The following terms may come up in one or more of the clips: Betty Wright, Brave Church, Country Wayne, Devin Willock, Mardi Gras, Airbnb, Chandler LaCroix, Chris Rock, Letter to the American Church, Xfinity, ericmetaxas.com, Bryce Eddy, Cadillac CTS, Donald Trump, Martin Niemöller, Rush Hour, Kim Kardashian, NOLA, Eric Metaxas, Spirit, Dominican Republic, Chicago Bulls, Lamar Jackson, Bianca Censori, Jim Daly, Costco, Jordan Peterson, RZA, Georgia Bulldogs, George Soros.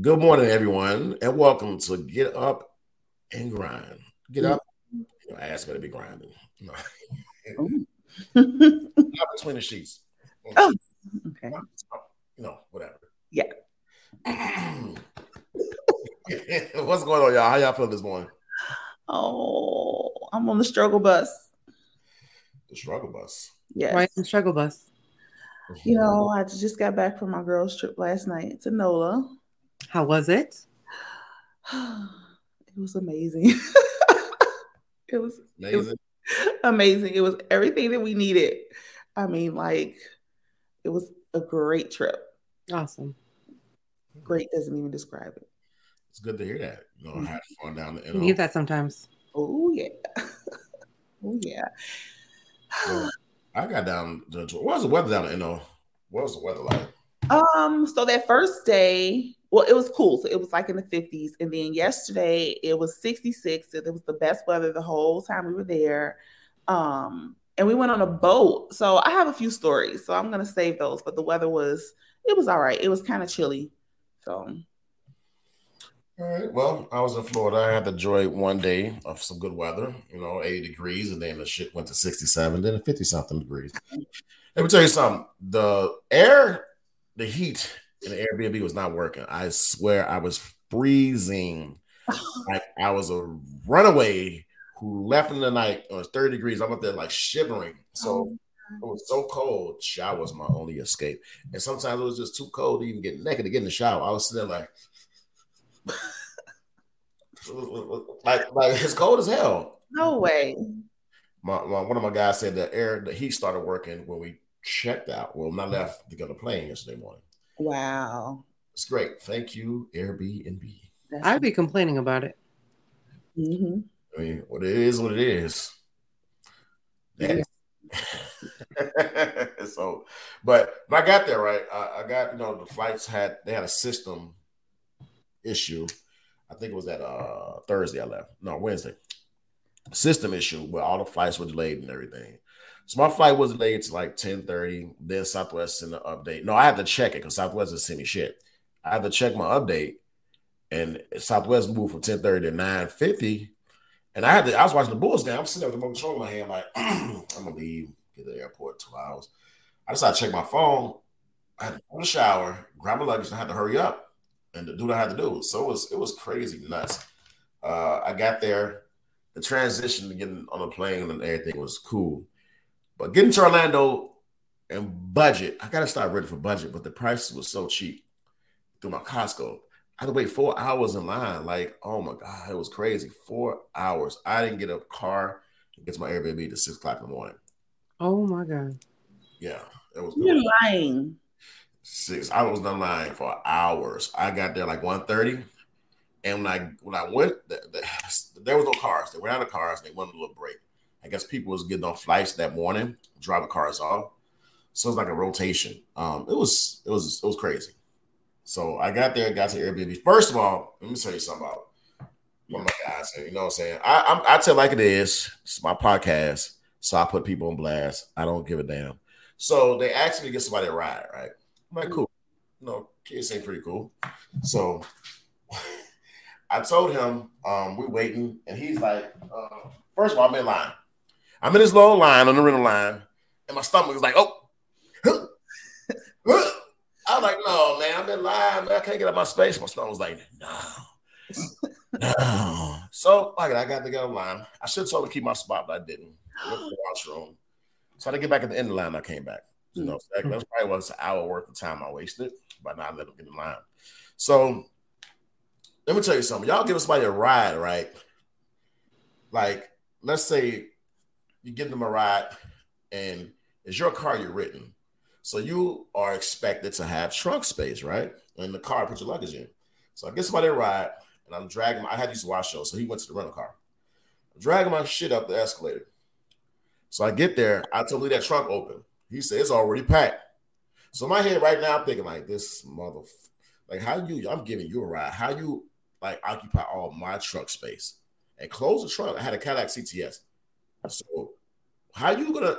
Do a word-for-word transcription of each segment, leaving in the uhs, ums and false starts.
Good morning, everyone, and welcome to Get Up and Grind. Get up. Your ass better be grinding. No. Not between the sheets. Oh, okay. No, whatever. Yeah. What's going on, y'all? How y'all feeling this morning? Oh, I'm on the struggle bus. The struggle bus? Yes. Right, the struggle bus. You know, I just got back from my girls' trip last night to NOLA. How was it? It was amazing. It was amazing. It was amazing. It was everything that we needed. I mean, like, it was a great trip. Awesome. Great doesn't even describe it. It's good to hear that. You know, I had fun down there. You need that sometimes. Oh, yeah. Oh, yeah. So I got down. What was the weather down there? You know, what was the weather like? Um, so that first day, well, it was cool. So it was like in the fifties. And then yesterday it was sixty-six. So it was the best weather the whole time we were there. Um, and we went on a boat. So I have a few stories. So I'm going to save those. But the weather was, it was all right. It was kind of chilly. So. All right. Well, I was in Florida. I had to enjoy one day of some good weather, you know, eighty degrees. And then the shit went to sixty-seven, then fifty something degrees. Let me tell you something. The air... The heat in the Airbnb was not working. I swear I was freezing. Like I was a runaway who left in the night. It was thirty degrees. I'm up there like shivering. So it was so cold. Shower was my only escape. And sometimes it was just too cold to even get naked to get in the shower. I was sitting there like, like, like it's cold as hell. No way. My, my one of my guys said the air, the heat started working when we checked out. Well, I left to go to plane yesterday morning. Wow. It's great. Thank you, Airbnb. I'd be complaining about it. Mm-hmm. I mean, what well, it is, what it is. Yeah. So, but when I got there, right, I, I got, you know, the flights had, they had a system issue. I think it was that uh, Thursday I left. No, Wednesday. System issue where all the flights were delayed and everything. So my flight was delayed to like ten thirty. Then Southwest sent an update. No, I had to check it because Southwest didn't send me shit. I had to check my update, and Southwest moved from ten thirty to nine fifty. And I had to, I was watching the Bulls game. I'm sitting there with the controller in my hand, like, I'm going to leave, get to the airport two hours. I decided to check my phone. I had to go to the shower, grab my luggage, and I had to hurry up and do what I had to do. So it was, it was crazy nuts. Uh, I got there. The transition to getting on the plane and everything was cool. But getting to Orlando and budget, I got to start ready for budget, but the price was so cheap through my Costco. I had to wait four hours in line. Like, oh my God, it was crazy. Four hours. I didn't get a car to get to my Airbnb to six o'clock in the morning. Oh my God. Yeah. It was You're good. lying. Six. I was not lying for hours. I got there like one thirty. And when I when I went, the, the, there was no cars. They ran out of cars. They wanted a little break. I guess people was getting on flights that morning, driving cars off. So it was like a rotation. Um, it was it was it was crazy. So I got there and got to Airbnb. First of all, let me tell you something about one of my guys. You know what I'm saying? I I'm, I tell like it is. It's my podcast, so I put people on blast. I don't give a damn. So they asked me to get somebody a ride, right? I'm like, cool. You know, kids ain't pretty cool. So I told him um, we're waiting, and he's like, uh, first of all, I'm in line. I'm in this long line on the rental line, and my stomach is like, oh. I was like, no, man, I'm in line, man. I can't get out of my space. My stomach was like, no, no. So like, I got to get out of line. I should have told him to keep my spot, but I didn't. I went to the washroom. So I had to get back at the end of the line. I came back. You know, mm-hmm. That's probably was an hour worth of time I wasted by not letting him get in line. So let me tell you something. Y'all give somebody a ride, right? Like, let's say you give them a ride, and it's your car you're renting. So you are expected to have trunk space, right? In the car, put your luggage in. So I get somebody a ride, and I'm dragging my, I had these wash shows, so he went to the rental car. I'm dragging my shit up the escalator. So I get there, I told him leave that trunk open. He said, it's already packed. So in my head right now, I'm thinking like, this mother, like how you, I'm giving you a ride. How you like occupy all my trunk space and close the trunk? I had a Cadillac C T S. So how you gonna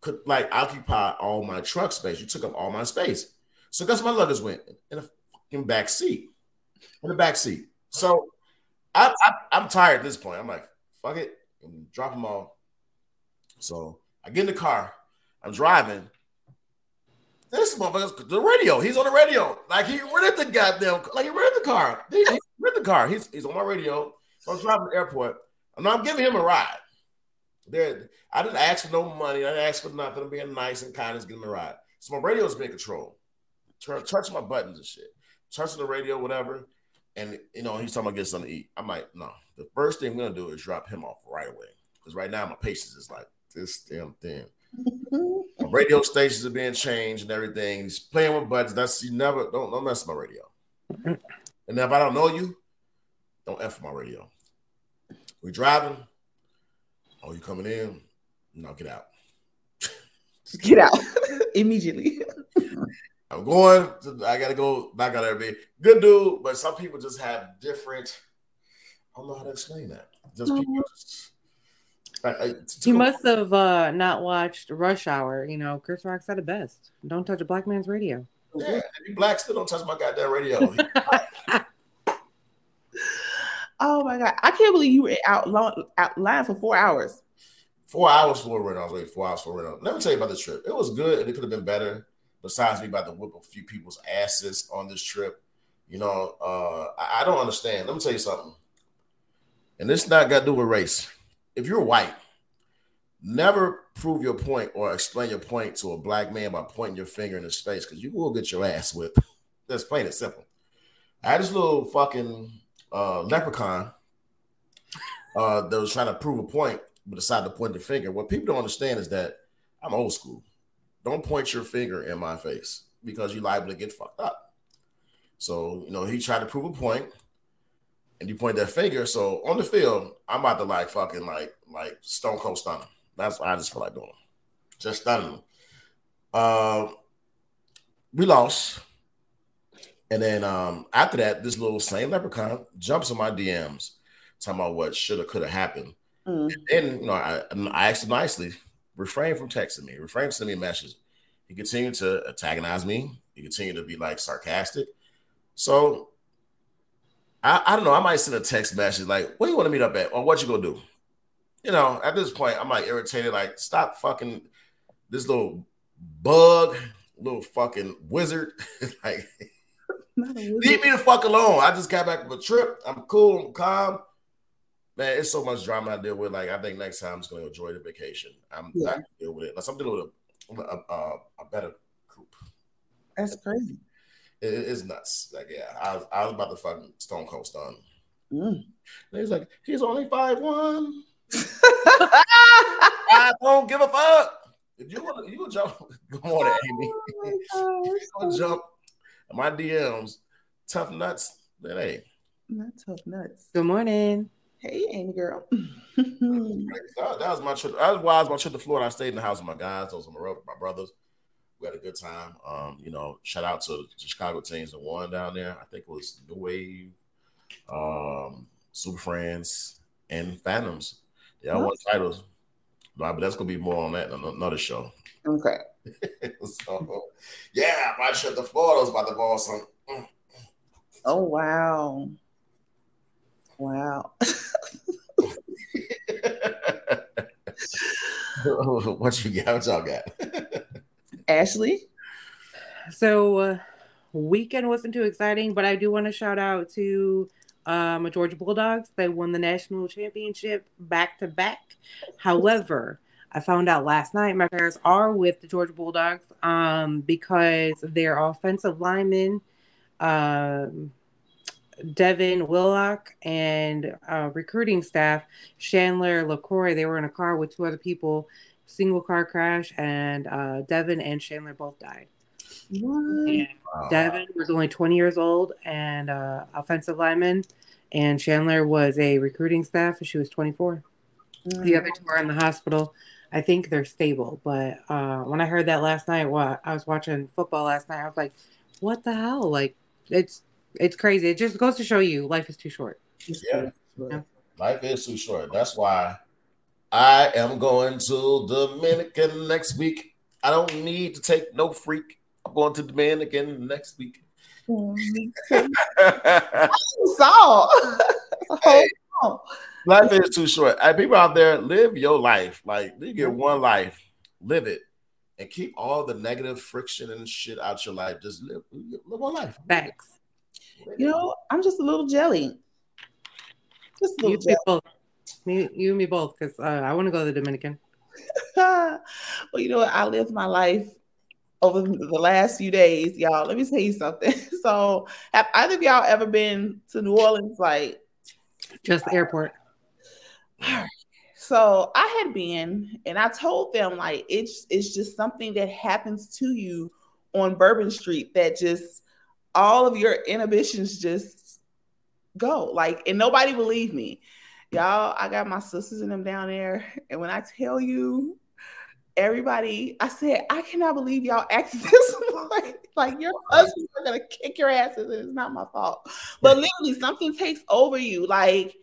could like occupy all my truck space? You took up all my space. So guess my luggage went in the fucking back seat. in the back seat. So I, I, I'm tired at this point. I'm like, fuck it, and drop them off. So I get in the car. I'm driving. This motherfucker, the radio. He's on the radio. Like he rented the goddamn. Like he rented the car. He, he rented the car. He's he's on my radio. So I'm driving to the airport. And I'm giving him a ride. There, I didn't ask for no money. I didn't ask for nothing. I'm being nice and kind. Just giving him a ride. So my radio's being controlled. Turn, touch my buttons and shit. Touching the radio, whatever. And you know he's talking about getting something to eat. I'm like, no. The first thing I'm gonna do is drop him off right away. Because right now my patience is like this damn thing. My radio stations are being changed and everything. He's playing with buttons. That's you never don't don't mess with my radio. And if I don't know you, don't F my radio. We driving. Oh, you coming in? No, get out. Get out immediately. I'm going. To, I gotta go back out everybody. Good dude, but some people just have different. I don't know how to explain that. Just people. Mm-hmm. Just, I, I, he must on. have uh, not watched Rush Hour. You know, Chris Rock said it best. Don't touch a black man's radio. Yeah, if you black still don't touch my goddamn radio. Oh my god! I can't believe you were out long out line for four hours. Four hours for a rental. I was waiting four hours for a rental. Let me tell you about this trip. It was good, and it could have been better. Besides me about to whip a few people's asses on this trip, you know, uh, I, I don't understand. Let me tell you something, and this not got to do with race. If you're white, never prove your point or explain your point to a black man by pointing your finger in his face because you will get your ass whipped. That's plain and simple. I had this little fucking. Uh, leprechaun uh, that was trying to prove a point, but decided to point the finger. What people don't understand is that I'm old school. Don't point your finger in my face because you're liable to get fucked up. So, you know, he tried to prove a point and you point that finger. So on the field, I'm about to like fucking like, like Stone Cold stun him. That's what I just feel like doing. Just stunning him. Uh, we lost. And then um, after that, this little same leprechaun jumps on my D Ms, talking about what should have, could have happened. Mm. And then, you know, I, I asked him nicely, refrain from texting me, refrain from sending me a message. He continued to antagonize me. He continued to be like sarcastic. So I, I don't know. I might send a text message like, "Where you want to meet up at, or what you gonna do?" You know, at this point, I'm like irritated. Like, stop fucking this little bug, little fucking wizard, like. Leave me the fuck alone. I just got back from a trip. I'm cool. I'm calm. Man, it's so much drama I deal with. Like, I think next time I'm just going to enjoy the vacation. I'm yeah. not going to deal with it. Like, I'm dealing with a, a, a, a better group. That's crazy. It, it's nuts. Like, yeah, I was, I was about to fucking Stone Cold stun. Mm. And he's like, he's only five one. I don't give a fuck. If you want to, you jump. Good morning, Amy. Oh my gosh. You jump. My D Ms, tough nuts. That ain't not tough nuts. Good morning. Hey, Amy girl. that, that was my trip. That was my trip to Florida. I stayed in the house with my guys. Those were my, my brothers. We had a good time. Um, you know, shout out to the Chicago teams that won down there. I think it was New Wave, um, Super Friends, and Phantoms. They all won titles. No, but that's gonna be more on that in another show. Okay. So, yeah, my trip to Florida was about to ball some. Oh wow, wow! What you got? What y'all got? Ashley. So, uh, weekend wasn't too exciting, but I do want to shout out to um, Georgia Bulldogs. They won the national championship back to back. However. I found out last night my parents are with the Georgia Bulldogs um, because their offensive lineman, um, Devin Willock, and uh, recruiting staff, Chandler LaCroix, they were in a car with two other people, single car crash, and uh, Devin and Chandler both died. What? And wow. Devin was only twenty years old and uh, offensive lineman, and Chandler was a recruiting staff, and she was twenty-four. Mm-hmm. The other two are in the hospital. I think they're stable, but uh, when I heard that last night, while I was watching football last night, I was like, "What the hell? Like, it's it's crazy. It just goes to show you life is too short." Yeah, yeah. Life is too short. That's why I am going to Dominican next week. I don't need to take no freak. I'm going to Dominican next week. I saw. Hey, life is too short. Hey, people out there, live your life. Like, you get one life, live it, and keep all the negative friction and shit out your life. Just live, live one life. Thanks. You know, I'm just a little jelly. Just a little you jelly. Both. Me, you and me both, because uh, I want to go to the Dominican. Well, you know what? I lived my life over the last few days, y'all. Let me tell you something. So, have either of y'all ever been to New Orleans? Like, just the airport. All right. So I had been, and I told them, like, it's it's just something that happens to you on Bourbon Street that just all of your inhibitions just go. Like, and nobody believed me. Y'all, I got my sisters and them down there. And when I tell you, everybody, I said, I cannot believe y'all acted this way. Like, your husbands are going to kick your asses, and it's not my fault. But literally, something takes over you. Like,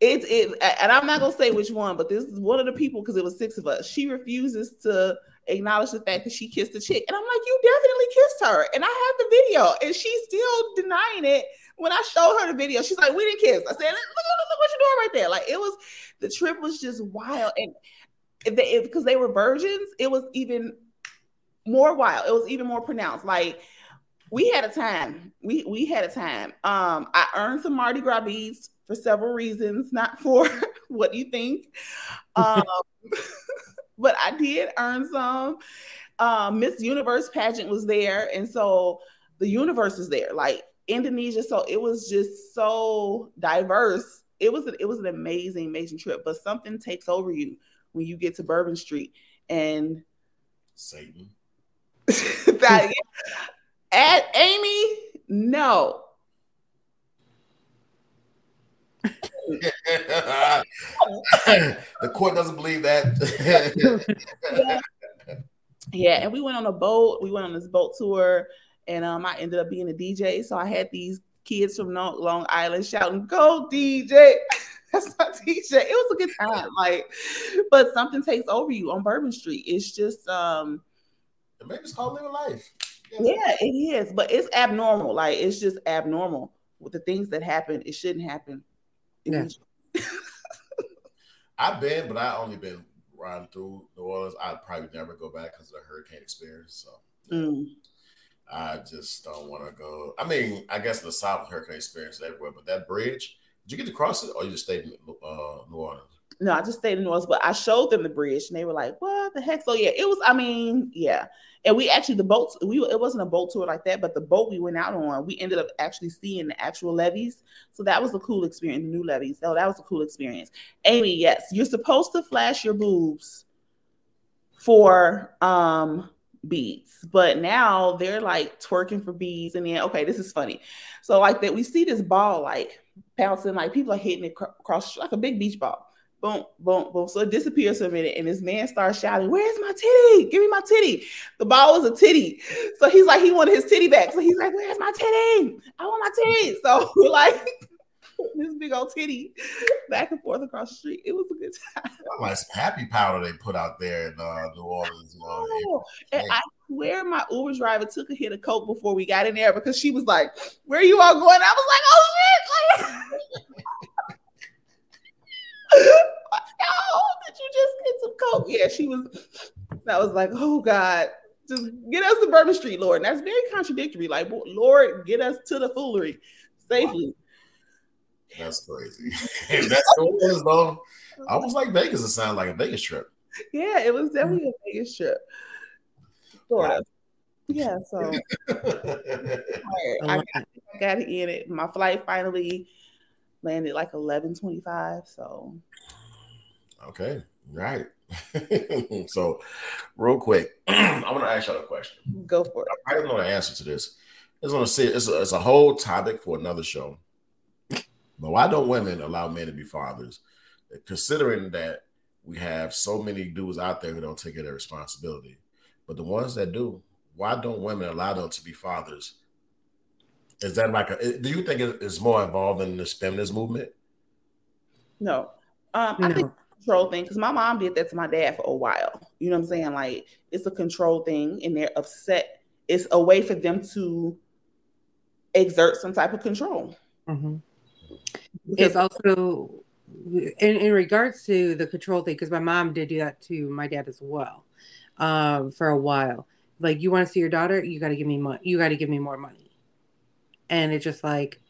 it's it, and I'm not going to say which one, but this is one of the people, because it was six of us. She refuses to acknowledge the fact that she kissed a chick. And I'm like, you definitely kissed her. And I have the video, and she's still denying it. When I showed her the video, she's like, we didn't kiss. I said, look, look, look what you're doing right there. Like, it was, the trip was just wild. And because they, they were virgins, it was even more wild. It was even more pronounced. Like, we had a time. We we had a time. Um, I earned some Mardi Gras beads for several reasons, not for what you think. Um, but I did earn some. Um, Miss Universe pageant was there. And so the universe was there. Like, Indonesia, so it was just so diverse. It was an, it was an amazing, amazing trip. But something takes over you when you get to Bourbon Street, and Satan. that, at Amy, no. The court doesn't believe that. yeah. yeah, and we went on a boat. We went on this boat tour. And um, I ended up being a D J. So I had these kids from Long Island shouting, go D J. That's my D J. It was a good time. Like, but something takes over you on Bourbon Street. It's just. Um, Maybe it's called living life. Yeah. yeah, it is. But it's abnormal. Like, it's just abnormal. With the things that happen, it shouldn't happen. Yeah. I've been, but I've only been riding through New Orleans. I'd probably never go back because of the hurricane experience. So. Mm. I just don't want to go. I mean, I guess the South hurricane experience is everywhere, but that bridge, did you get to cross it or you just stayed in uh, New Orleans? No, I just stayed in New Orleans, but I showed them the bridge and they were like, what the heck? So yeah, it was, I mean, yeah. And we actually, the boats, we it wasn't a boat tour like that, but the boat we went out on, we ended up actually seeing the actual levees. So that was a cool experience, the new levees. Oh, that was a cool experience. Amy, yes, you're supposed to flash your boobs for... um. beads, but now they're like twerking for beads. And then, okay, this is funny. So like that, we see this ball like bouncing, like people are hitting it cr- across like a big beach ball. Boom, boom, boom. So it disappears for a minute, and this man starts shouting, "Where's my titty? Give me my titty!" The ball was a titty, so he's like, he wanted his titty back. So he's like, "Where's my titty? I want my titty!" So like this big old titty back and forth across the street. It was a good time. That nice happy powder they put out there in uh, New Orleans. Uh, oh, and I swear my Uber driver took a hit of coke before we got in there because she was like, "Where are you all going?" I was like, "Oh shit!" Like, oh, did you just get some coke? Yeah, she was. I was like, "Oh God, just get us to Bourbon Street, Lord." And that's very contradictory. Like, Lord, get us to the foolery safely. Wow. That's crazy. That's what it was, though. I was like Vegas. It sounded like a Vegas trip. Yeah, it was definitely a Vegas trip. Sort of. Yeah, so I, got, I got it in it. My flight finally landed like eleven twenty-five. So okay, right. So real quick, I want to ask y'all a question. Go for it. I don't know the answer to this. It's gonna see. It's a, it's a whole topic for another show. But why don't women allow men to be fathers, considering that we have so many dudes out there who don't take their responsibility? But the ones that do, why don't women allow them to be fathers? Is that like a, do you think it's more involved in this feminist movement? No. Um, no. I think it's a control thing, because my mom did that to my dad for a while. You know what I'm saying? Like, it's a control thing, and they're upset. It's a way for them to exert some type of control. Mm-hmm. It's also in, in regards to the control thing, because my mom did do that to my dad as well um, for a while. Like, you want to see your daughter? You got to give me money. You got to give me more money. And it's just like,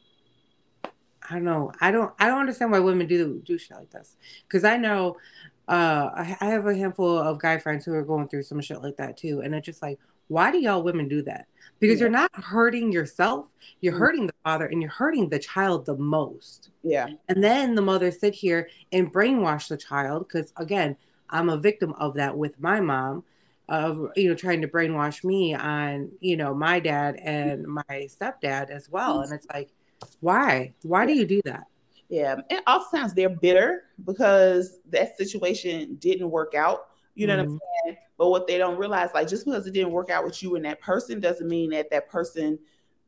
I don't know. I don't. I don't understand why women do do shit like this. Because I know uh, I, I have a handful of guy friends who are going through some shit like that too. And it's just like, why do y'all women do that? Because yeah. you're not hurting yourself. You're mm-hmm. hurting the father, and you're hurting the child the most. Yeah. And then the mother sit here and brainwash the child. Because again, I'm a victim of that with my mom. Of, you know, trying to brainwash me on, you know, my dad and my stepdad as well. And it's like, why? Why do you do that? Yeah. And oftentimes they're bitter because that situation didn't work out. You know mm-hmm. what I'm saying? But what they don't realize, like, just because it didn't work out with you and that person doesn't mean that that person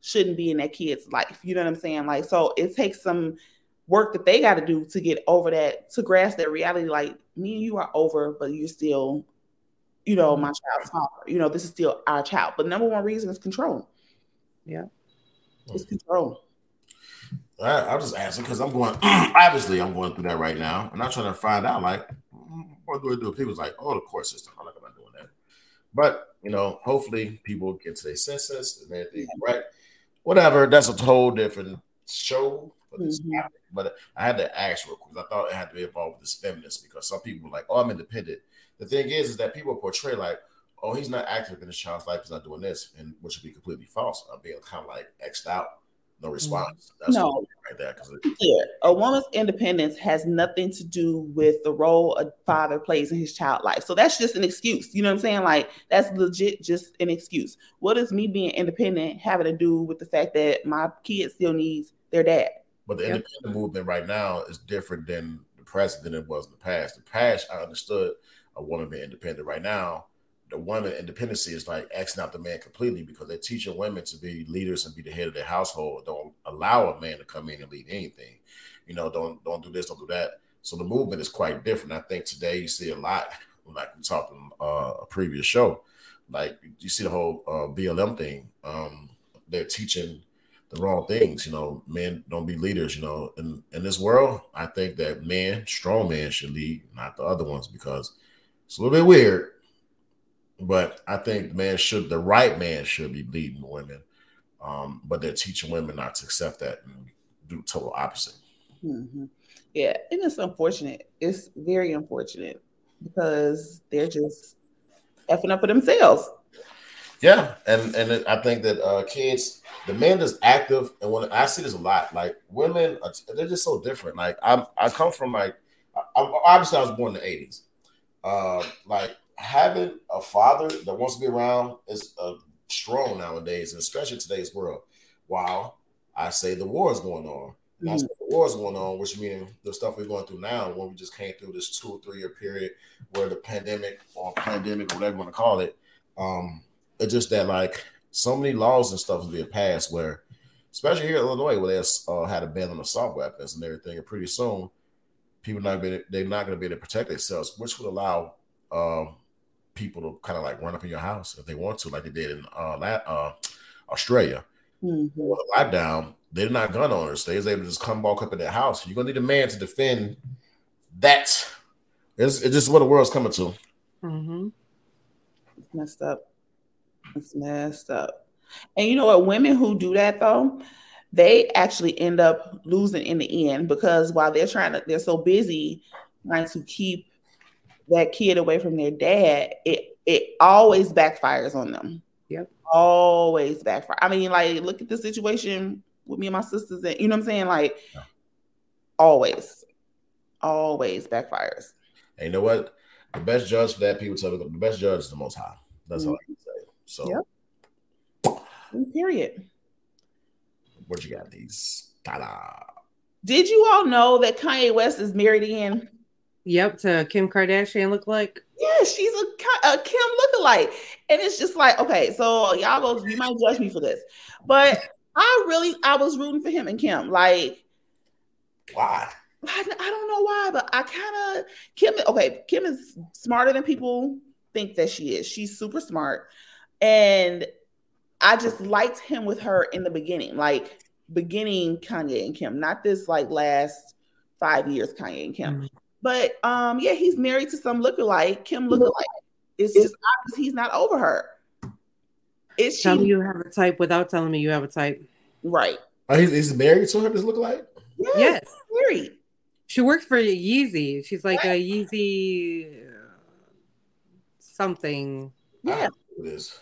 shouldn't be in that kid's life. You know what I'm saying? Like, so it takes some work that they got to do to get over that, to grasp that reality. Like, me and you are over, but you're still, you know, my child's father. You know, this is still our child. But number one reason is control. Yeah. It's control. I, I'll just ask because I'm going, obviously, I'm going through that right now. I'm not trying to find out, like, what do I do? People's like, oh, the court system. I'm not doing that. But, you know, hopefully people get to their senses and everything, right? Whatever. That's a whole different show. For this mm-hmm. topic. But I had to ask real quick. I thought it had to be involved with this feminist because some people were like, oh, I'm independent. The thing is, is that people portray like, oh, he's not active in his child's life. He's not doing this, and which would be completely false. I'm being kind of like X'd out, no response. That's no. Right there. It, yeah. A woman's independence has nothing to do with the role a father plays in his child's life. So that's just an excuse. You know what I'm saying? Like, that's legit just an excuse. What does me being independent having to do with the fact that my kid still needs their dad? But the independent yeah. movement right now is different than the present than it was in the past. The past, I understood. A woman being independent right now, the woman independency is like Xing out the man completely because they're teaching women to be leaders and be the head of their household. Don't allow a man to come in and lead anything. You know, don't don't do this, don't do that. So the movement is quite different. I think today you see a lot, like we talked in uh, a previous show, like you see the whole uh, B L M thing. Um, they're teaching the wrong things. You know, men don't be leaders. You know, in in this world, I think that men, strong men, should lead, not the other ones, because it's a little bit weird, but I think man should the right man should be leading women, um, but they're teaching women not to accept that and do total opposite. Mm-hmm. Yeah, and it's unfortunate. It's very unfortunate because they're just effing up for themselves. Yeah, and and it, I think that uh, kids, the man that's active, and when I see this a lot, like women, are, they're just so different. Like I'm, I come from like, I, obviously I was born in the eighties. Uh, like having a father that wants to be around is uh, strong nowadays, and especially in today's world. While I say the war is going on, and I say the war is going on, which means the stuff we're going through now, when we just came through this two or three year period where the pandemic or pandemic, whatever you want to call it, um, it's just that like so many laws and stuff is being passed where, especially here in Illinois, where they uh, had a ban on assault weapons and everything, and pretty soon. People not be, they're not going to be able to protect themselves, which would allow uh, people to kind of like run up in your house if they want to, like they did in uh, La- uh, Australia. Mm-hmm. With a lockdown, they're not gun owners. They're able to just come walk up in their house. You're going to need a man to defend that. It's, it's just what the world's coming to. Mm-hmm. It's messed up. It's messed up. And you know what? Women who do that, though, they actually end up losing in the end because while they're trying to, they're so busy trying to keep that kid away from their dad, it it always backfires on them. Yep. Always backfire. I mean, like, look at the situation with me and my sisters, and you know what I'm saying? Like, yeah. always, always backfires. And you know what? The best judge for that, people tell me, the best judge is the Most High. That's mm-hmm. all I can say. So, yep. Period. What you got? These. Ta-da. Did you all know that Kanye West is married again? Yep, to Kim Kardashian look like. Yeah, she's a, a Kim lookalike, and it's just like, okay, so y'all go. You might judge me for this, but I really, I was rooting for him and Kim. Like, why? I, I don't know why, but I kind of Kim. Okay, Kim is smarter than people think that she is. She's super smart, and I just liked him with her in the beginning, like beginning Kanye and Kim, not this like last five years Kanye and Kim. Mm-hmm. But um, yeah, he's married to some lookalike, Kim lookalike. It's just obvious he's not over her. It's tell she, me you have a type without telling me you have a type, right? Oh, he's, he's married to her. This lookalike, yes, yes. Married. She works for Yeezy. She's like right. a Yeezy something. Yeah, it is.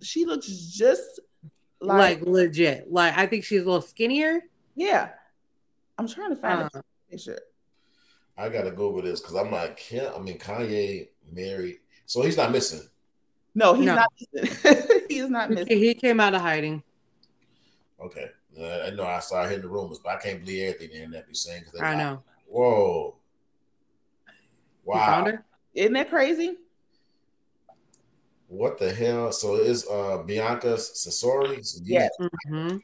She looks just like, like legit. Like I think she's a little skinnier. Yeah, I'm trying to find uh, a picture. I gotta go over this because I'm like, Kim, I mean, Kanye married, so he's not missing. No, he's no. not missing. He is not missing. He came out of hiding. Okay, uh, I know I saw him in the rumors, but I can't believe everything the internet be saying. I know. Like, whoa! Wow! Isn't that crazy? What the hell? So is uh, Bianca Censori? Yes. Mm-hmm.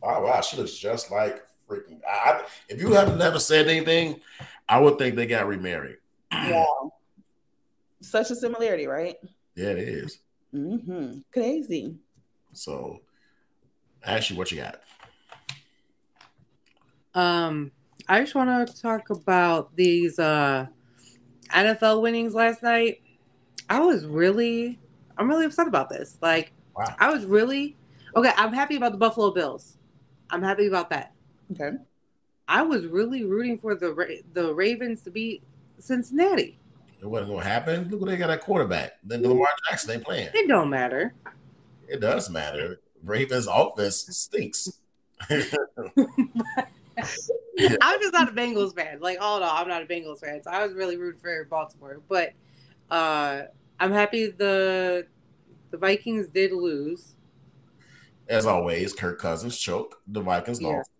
Wow! Wow! She looks just like freaking. I, I, if you haven't never said anything, I would think they got remarried. Yeah. Such a similarity, right? Yeah, it is. Mm-hmm. Crazy. So, Ashley, what you got? Um, I just want to talk about these uh, N F L winnings last night. I was really, I'm really upset about this. Like, wow. I was really, okay, I'm happy about the Buffalo Bills. I'm happy about that. Okay. I was really rooting for the Ra- the Ravens to beat Cincinnati. It wasn't going to happen. Look what they got at quarterback. Then Lamar Jackson ain't playing. It don't matter. It does matter. Ravens' offense stinks. I'm just not a Bengals fan. Like, oh, no, I'm not a Bengals fan. So I was really rooting for Baltimore. But uh, I'm happy the the Vikings did lose. As always, Kirk Cousins choked. The Vikings yeah. lost.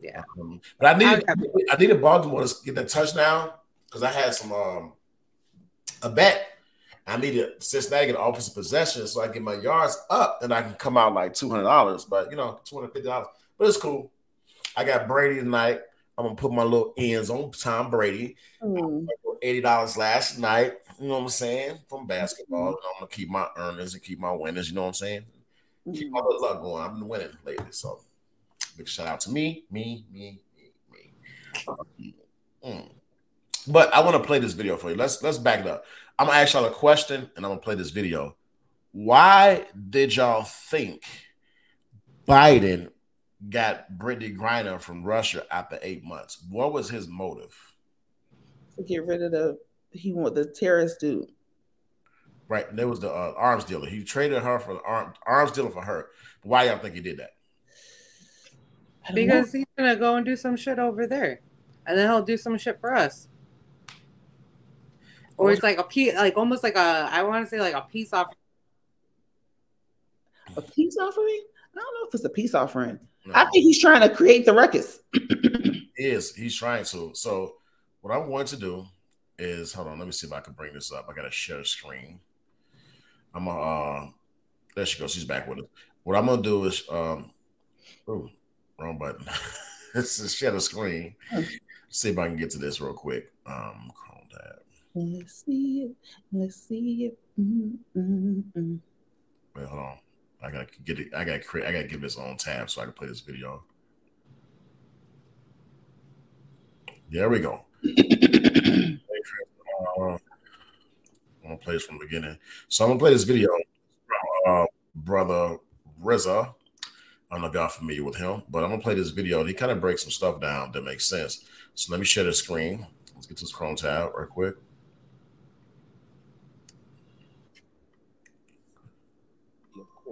Yeah. Um, but I needed, I needed Baltimore to get that touchdown because I had some um, – a bet. I needed Cincinnati to get an offensive possession so I get my yards up and I can come out like two hundred dollars, but you know, two hundred fifty dollars. But it's cool. I got Brady tonight. I'm going to put my little ends on Tom Brady. Mm. eighty dollars last night, you know what I'm saying, from basketball. Mm. I'm going to keep my earnings and keep my winners, you know what I'm saying? Mm. Keep all the luck going. I've been winning lately, so big shout out to me, me, me, me, me. Mm. But I want to play this video for you. Let's let's back it up. I'm going to ask y'all a question, and I'm going to play this video. Why did y'all think Biden got Brittany Griner from Russia after eight months? What was his motive? To get rid of the he want the terrorist dude. Right. There was the uh, arms dealer. He traded her for the arm, arms dealer for her. Why y'all think he did that? Because know. he's going to go and do some shit over there, and then he'll do some shit for us. Or it's like a piece, like almost like a, I want to say like a peace offering. A peace offering? I don't know if it's a peace offering. No. I think he's trying to create the ruckus. He is. He's trying to. So what I want to do is, hold on, let me see if I can bring this up. I got to share screen. I'm going to, uh, there she goes. She's back with it. What I'm going to do is, um, oh, wrong button. This is share the screen. Let's see if I can get to this real quick. Um, Chrome tab. Let's see it. Let's see it. Mm-hmm. Wait, hold on. I gotta get it. I gotta create. I gotta give this on tab so I can play this video. There we go. I'm gonna play this from the beginning. So I'm gonna play this video from uh, brother R Z A. I don't know if y'all familiar with him, but I'm gonna play this video and he kind of breaks some stuff down that makes sense. So let me share the screen. Let's get to this Chrome tab right quick.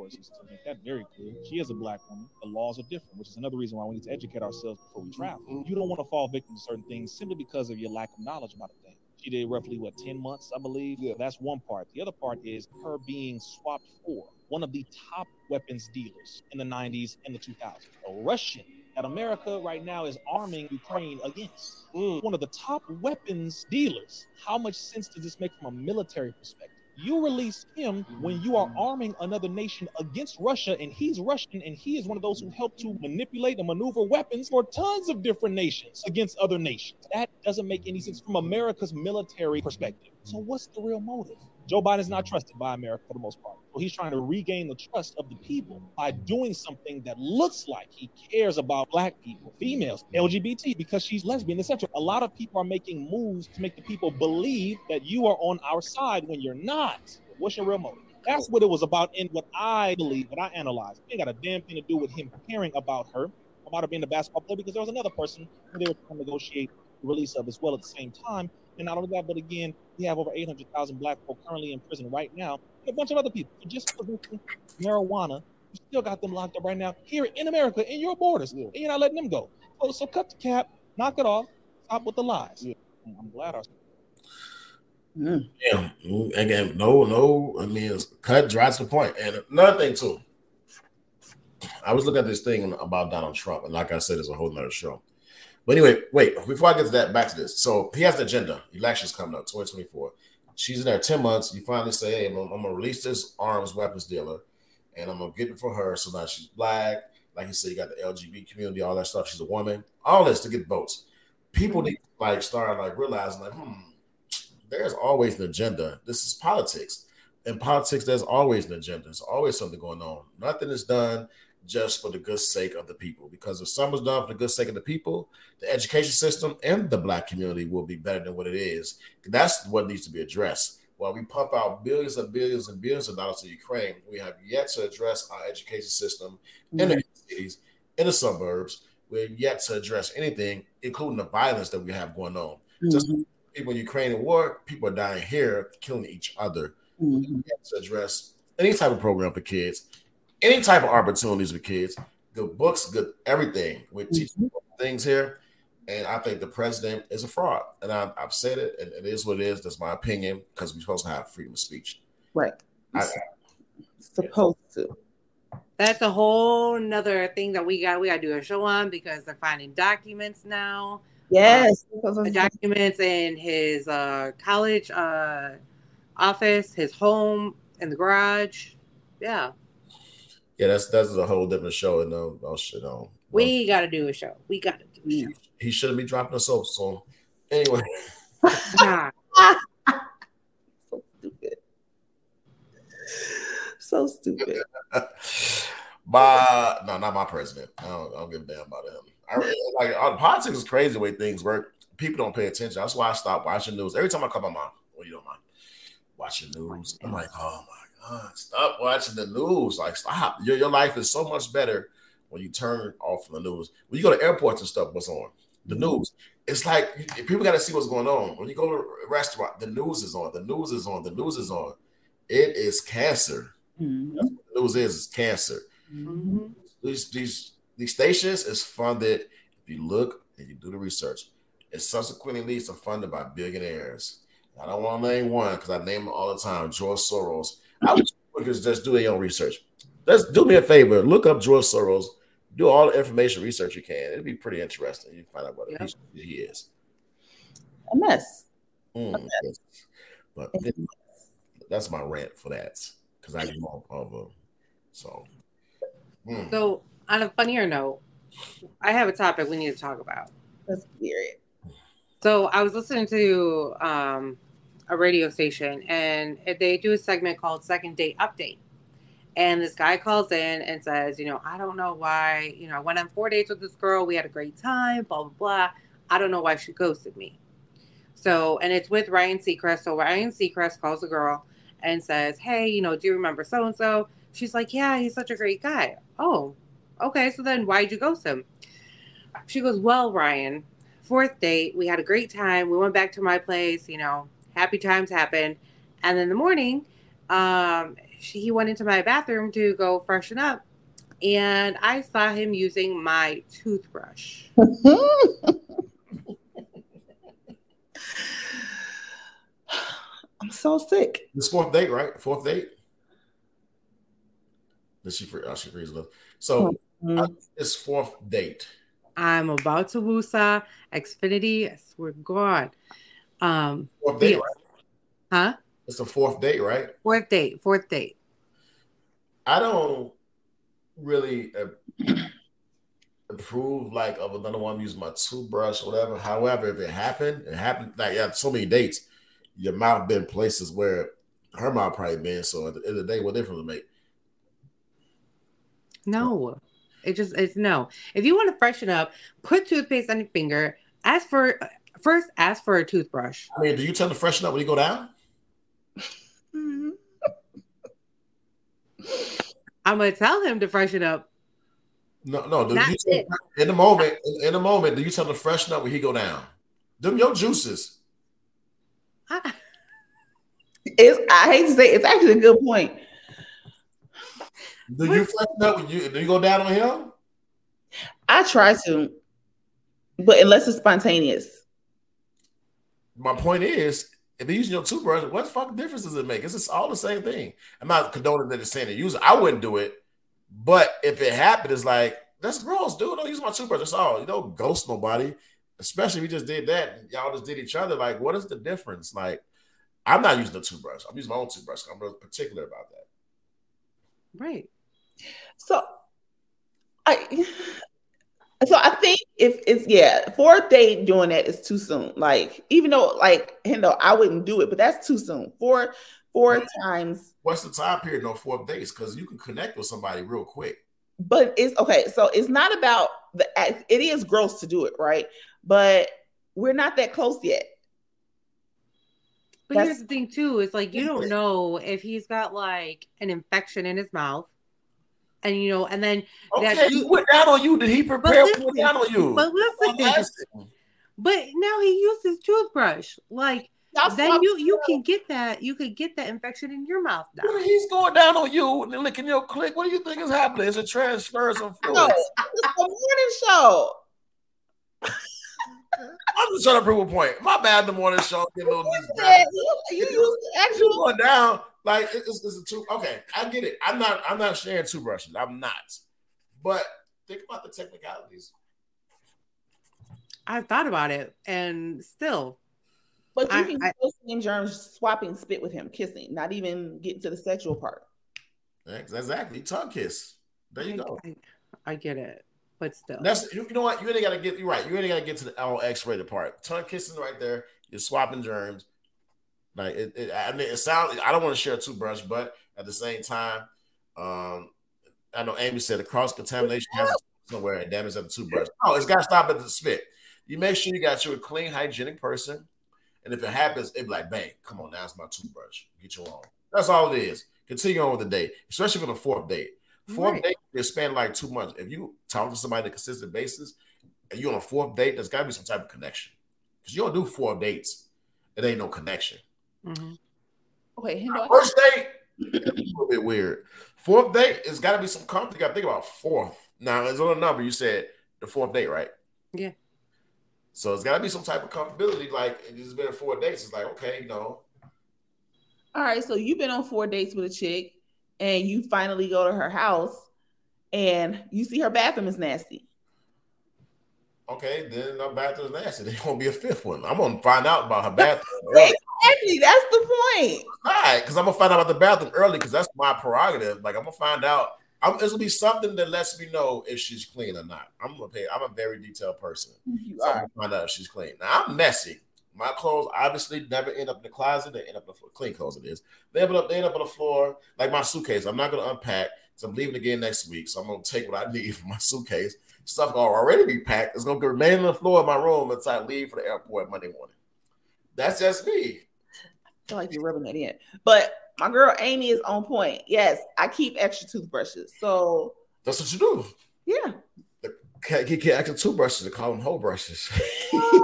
Is to make that very clear. She is a black woman. The laws are different, which is another reason why we need to educate ourselves before we travel. You don't want to fall victim to certain things simply because of your lack of knowledge about a thing. She did roughly, what, ten months, I believe? Yeah. That's one part. The other part is her being swapped for one of the top weapons dealers in the nineties and the two thousands. A Russian that America right now is arming Ukraine against. Mm. One of the top weapons dealers. How much sense does this make from a military perspective? You release him when you are arming another nation against Russia, and he's Russian, and he is one of those who helped to manipulate and maneuver weapons for tons of different nations against other nations. That doesn't make any sense from America's military perspective. So what's the real motive? Joe Biden's not trusted by America for the most part. So he's trying to regain the trust of the people by doing something that looks like he cares about black people, females, L G B T, because she's lesbian, et cetera. A lot of people are making moves to make the people believe that you are on our side when you're not. What's your real motive? That's what it was about in what I believe, what I analyzed. It ain't got a damn thing to do with him caring about her, about her being a basketball player, because there was another person who they were trying to negotiate the release of as well at the same time. And not only that, but again, we have over eight hundred thousand black folk currently in prison right now, and a bunch of other people who just producing marijuana. You still got them locked up right now here in America, in your borders, yeah. And you're not letting them go. So, so cut the cap, knock it off, stop with the lies. Yeah. I'm glad I Mm. Damn, again, no, no. I mean, it's cut, dry to the point. And another thing too, I was looking at this thing about Donald Trump, and like I said, it's a whole nother show. But anyway, wait, before I get to that, back to this. So he has an agenda. Election's coming up, twenty twenty-four. She's in there ten months. You finally say, hey, I'm, I'm going to release this arms weapons dealer, and I'm going to get it for her. So now she's black. Like you said, you got the L G B T community, all that stuff. She's a woman. All this to get votes. People need to like start like realizing like, hmm, there's always an agenda. This is politics. In politics, there's always an agenda. There's always something going on. Nothing is done just for the good sake of the people. Because if something's done for the good sake of the people, the education system and the black community will be better than what it is. That's what needs to be addressed. While we pump out billions and billions and billions of dollars to Ukraine, we have yet to address our education system mm-hmm. in the cities, in the suburbs. We're yet to address anything, including the violence that we have going on. Mm-hmm. Just people in Ukraine in war, people are dying here, killing each other. Mm-hmm. We have to address any type of program for kids, any type of opportunities for kids, good books, good everything. We're mm-hmm. teaching things here, and I think the president is a fraud. And I, I've said it, and it is what it is. That's my opinion, because we're supposed to have freedom of speech. Right. I, I, supposed yeah. to. That's a whole nother thing that we got. We got to do a show on, because they're finding documents now. Yes, uh, documents in his uh, college uh, office, his home, in the garage. Yeah, yeah, that's that's a whole different show. And no, no shit on. No. We gotta do a show. We gotta do a show. He shouldn't be dropping a soap. So anyway, nah. So stupid. So stupid. My no, not my president. I don't, I don't give a damn about him. I really, like politics is crazy the way things work. People don't pay attention. That's why I stopped watching news. Every time I call my mom, well, you don't mind watching news. I'm like, oh my God, stop watching the news. Like, stop. Your your life is so much better when you turn off the news. When you go to airports and stuff, what's on? The news. It's like people got to see what's going on. When you go to a restaurant, the news is on. The news is on. The news is on. It is cancer. Mm-hmm. That's what the news is. It's cancer. Mm-hmm. These these. These stations is funded, if you look and you do the research, it subsequently leads to funded by billionaires. I don't want to name one because I name them all the time, George Soros. I would just do their own research. Let's do me a favor. Look up George Soros. Do all the information research you can. It'd be pretty interesting. You find out what yeah. he is. A mess. Mm, a mess. But then, that's my rant for that, because I get more of a so. Mm. So. On a funnier note, I have a topic we need to talk about. Let's hear it. So I was listening to um, a radio station, and they do a segment called Second Date Update. And this guy calls in and says, you know, I don't know why, you know, I went on four dates with this girl. We had a great time, blah, blah, blah. I don't know why she ghosted me. So, and it's with Ryan Seacrest. So Ryan Seacrest calls the girl and says, hey, you know, do you remember so-and-so? She's like, yeah, he's such a great guy. Oh, okay, so then why'd you ghost him? She goes, well, Ryan, fourth date, we had a great time. We went back to my place, you know, happy times happened. And in the morning, um, she, he went into my bathroom to go freshen up. And I saw him using my toothbrush. I'm so sick. This fourth date, right? Fourth date? Did she, oh, she freeze up? So... Oh. Mm-hmm. It's fourth date. I'm about to woosah Xfinity. I swear to God. Um, fourth date, yes. Right? Huh? It's the fourth date, right? Fourth date. Fourth date. I don't really uh, approve like of another one, use my toothbrush or whatever. However, if it happened, it happened. Like, you have so many dates. Your mouth been places where her mouth probably been. So at the end of the day, what difference it make? No, it just, it's no. If you want to freshen up, put toothpaste on your finger. Ask for, first ask for a toothbrush. I mean, do you tell them to freshen up when you go down? I'm going to tell him to freshen up. No, no. Dude, you tell, in the moment, in, in the moment, do you tell him to freshen up when he go down? Them your juices. I, it's, I hate to say it, it's actually a good point. Do you freshen up when you, do you go down on him? I try to, but unless it's spontaneous. My point is, if you're using your toothbrush, what fucking difference does it make? It's just all the same thing. I'm not condoning that it's saying to use it. I wouldn't do it. But if it happened, it's like, that's gross, dude. Don't use my toothbrush. That's all. You don't ghost nobody. Especially if you just did that. Y'all just did each other. Like, what is the difference? Like, I'm not using a toothbrush. I'm using my own toothbrush. I'm really particular about that. Right. So, I... So I think if it's, yeah, for a date doing that is too soon. Like, even though, like, you know, I wouldn't do it, but that's too soon. Four, four times. What's the time period on four dates? Because you can connect with somebody real quick. But it's, okay, so it's not about the, it is gross to do it, right? But we're not that close yet. But that's, here's the thing, too. It's like, you don't know if he's got, like, an infection in his mouth. And, you know, and then... Okay, that he went down on you. Did he prepare listen, to put down on you? But listen. But now he used his toothbrush. Like, That's then you, you can get that. You could get that infection in your mouth now. Well, he's going down on you and licking your click. What do you think is happening? Is it transference of fluid? No, it's the morning show. I'm just trying to prove a point. My bad, the morning show. Get a little you, you used the actual... You're going down... Like it's, it's a two. Okay, I get it. I'm not. I'm not sharing two brushes. I'm not. But think about the technicalities. I thought about it, and still. But you I, can still same germs swapping spit with him, kissing, not even getting to the sexual part. Exactly, tongue kiss. There you I, go. I, I get it, but still. That's you know what you ain't gotta get. You're right. You ain't gotta get to the all X-rated part. Tongue kissing right there. You're swapping germs. Like it, it, I mean, it sounds. I don't want to share a toothbrush, but at the same time, um, I know Amy said the cross contamination has somewhere and damage at the toothbrush. No, it's got to stop at the spit. You make sure you got you a clean, hygienic person, and if it happens, it be like, bang, come on, now it's my toothbrush. Get your own. That's all it is. Continue on with the date, especially for the fourth date. Fourth right. date, you spend like two months. If you talk to somebody on a consistent basis, and you on a fourth date, there's got to be some type of connection because you don't do four dates. It ain't no connection. Mm-hmm. Okay, first date a little bit weird. Fourth date, it's got to be some comfort. You got to think about fourth. Now there's another number. You said the fourth date, right? Yeah. So it's got to be some type of comfortability. Like it's been four dates. It's like okay, you know. All right, so you've been on four dates with a chick, and you finally go to her house, and you see her bathroom is nasty. Okay, then her bathroom is nasty. There's gonna be a fifth one. I'm gonna find out about her bathroom. Right? Exactly, that's the point. All right, because I'm gonna find out about the bathroom early because that's my prerogative. Like I'm gonna find out. I'm, it'll be something that lets me know if she's clean or not. I'm gonna pay. I'm a very detailed person. You so are. I'm gonna find out if she's clean. Now I'm messy. My clothes obviously never end up in the closet. They end up in the floor. Clean clothes. It is. They end up. They end up on the floor. Like my suitcase. I'm not gonna unpack. So I'm leaving again next week. So I'm gonna take what I need from my suitcase. Stuff will already be packed. It's gonna remain on the floor of my room until I leave for the airport Monday morning. That's just me. I feel like you're rubbing it in. But my girl Amy is on point. Yes, I keep extra toothbrushes. So that's what you do. Yeah. Can't get extra toothbrushes and call them whole brushes. uh,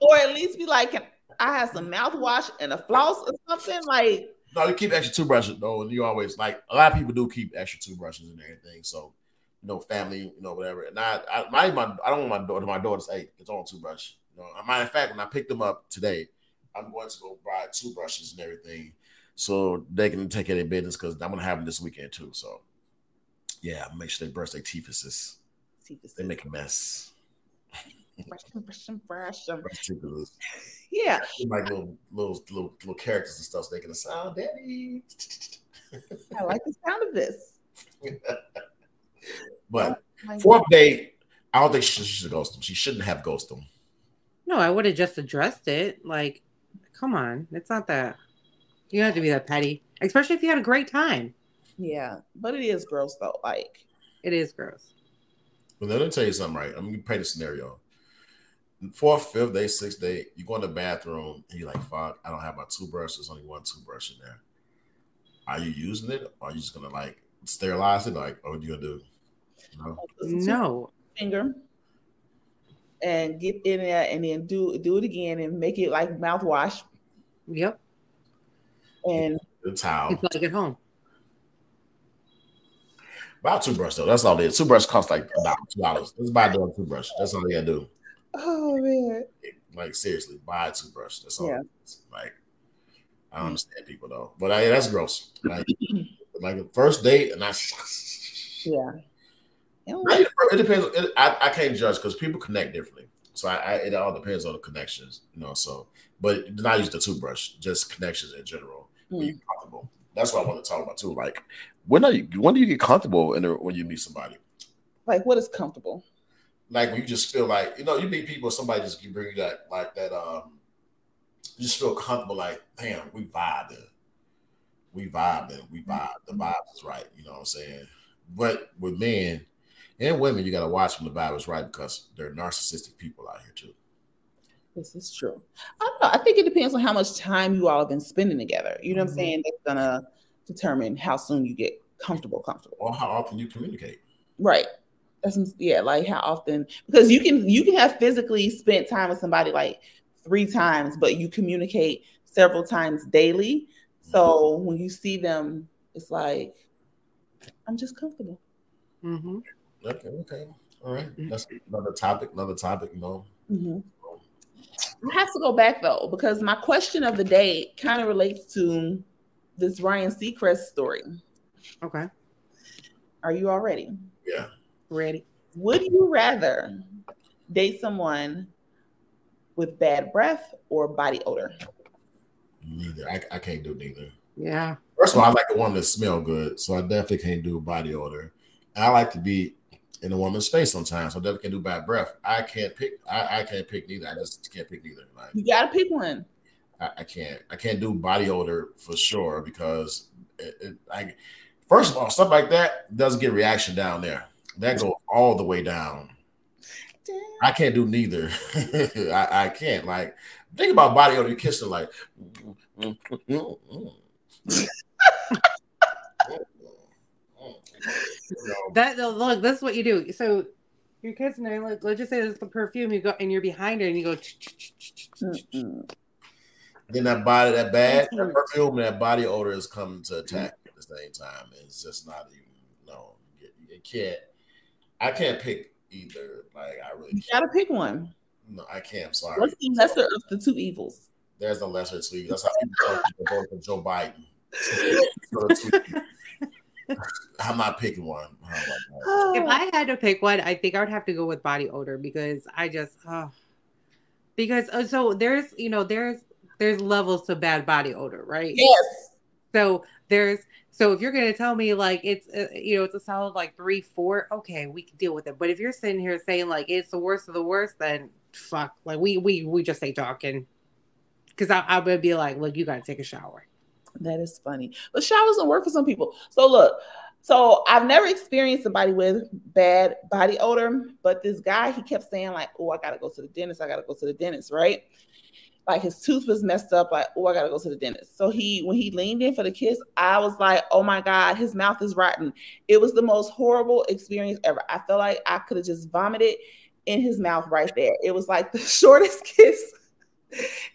or at least be like, I have some mouthwash and a floss or something. Like no, you keep extra toothbrushes though, and you always like a lot of people do keep extra toothbrushes and everything. So you know, family, you know, whatever. And I, I, my, my, I don't want my daughter. My daughter's eight. It's on toothbrush. You know, matter of fact, when I picked them up today, I'm going to go buy two brushes and everything so they can take care of their business because I'm going to have them this weekend too. So, yeah, make sure they brush their teeth. They make a mess. Brush them, brush them, brush them. Brush teeth. Yeah. Like little, little, little, little characters and stuff so they can sound, daddy. I like the sound of this. But oh fourth date, I don't think she should ghost him. She shouldn't have ghosted him. No, I would have just addressed it. Like, come on. It's not that. You don't have to be that petty, especially if you had a great time. Yeah, but it is gross, though. Like, it is gross. Well, let me tell you something, right? I'm going to paint a scenario. Fourth, fifth day, sixth day, you go in the bathroom and you're like, fuck, I don't have my toothbrush. There's only one toothbrush in there. Are you using it? Or are you just going to, like, sterilize it? Like, what are you going to do? You know? No. Finger and get in there and then do do it again and make it like mouthwash. Yep. And the towel. It's like at home. Buy a toothbrush, though. That's all it is. Toothbrush costs like about two dollars. Let's buy a toothbrush. That's all you gotta do. Oh, man. Like, seriously, buy a toothbrush. That's all yeah. it is. Like, I don't understand people, though. But I, that's gross. Like, like the first date, and I... Yeah. It depends. It, I, I can't judge because people connect differently. So I, I, it all depends on the connections, you know. So, but not use the toothbrush, just connections in general. Mm. Be comfortable. That's what I want to talk about too. Like, when are you? When do you get comfortable? And when you meet somebody, like what is comfortable? Like when you just feel like you know, you meet people. Somebody just can bring you that, like that. Um, you just feel comfortable. Like, damn, we vibing. We vibing. We vibe. The vibe is right. You know what I'm saying? But with men. And women, you got to watch when the vibe is right because they're narcissistic people out here, too. This is true. I don't know. I think it depends on how much time you all have been spending together. You know mm-hmm. what I'm saying? That's going to determine how soon you get comfortable, comfortable. Or how often you communicate. Right. That's yeah, like how often. Because you can you can have physically spent time with somebody like three times, but you communicate several times daily. So mm-hmm. when you see them, it's like, I'm just comfortable. Mm-hmm. Okay, okay. All right. That's another topic, another topic, you know. Mm-hmm. I have to go back, though, because my question of the day kind of relates to this Ryan Seacrest story. Okay. Are you all ready? Yeah. Ready. Would you rather date someone with bad breath or body odor? Neither. I, I can't do neither. Yeah. First of all, I like the woman that smells good, so I definitely can't do body odor. I like to be in a woman's face sometimes. So I definitely can do bad breath. I can't pick. I, I can't pick neither. I just can't pick neither. Like, you gotta pick one. I, I can't. I can't do body odor for sure because, it, it, I, first of all, stuff like that doesn't get reaction down there. That goes all the way down. Damn. I can't do neither. I, I can't. Like, think about body odor. You kiss her like. That look, that's what you do. So you're kissing her. Like, let's just say it's the perfume. You go and you're behind her, and you go. Then that body, that bad, that perfume, and that body odor is coming to attack at the same time. It's just not even. No, you can't. I can't pick either. Like I really. You gotta pick one. No, I can't. I'm sorry. What's the lesser of the two evils? There's the lesser two evils. That's how people vote for Joe Biden. I'm not picking one. Oh, if I had to pick one, I think I would have to go with body odor because I just oh, because oh, so there's you know there's there's levels to bad body odor, right? Yes. So there's so if you're gonna tell me like it's uh, you know it's a solid like three four, okay, we can deal with it. But if you're sitting here saying like it's the worst of the worst, then fuck, like we we we just stay talking because I I would be like, look, you gotta take a shower. That is funny. But showers don't work for some people. So look, so I've never experienced somebody with bad body odor, but this guy, he kept saying like, oh, I got to go to the dentist. I got to go to the dentist, right? Like his tooth was messed up. Like, oh, I got to go to the dentist. So he, when he leaned in for the kiss, I was like, oh my God, his mouth is rotten. It was the most horrible experience ever. I felt like I could have just vomited in his mouth right there. It was like the shortest kiss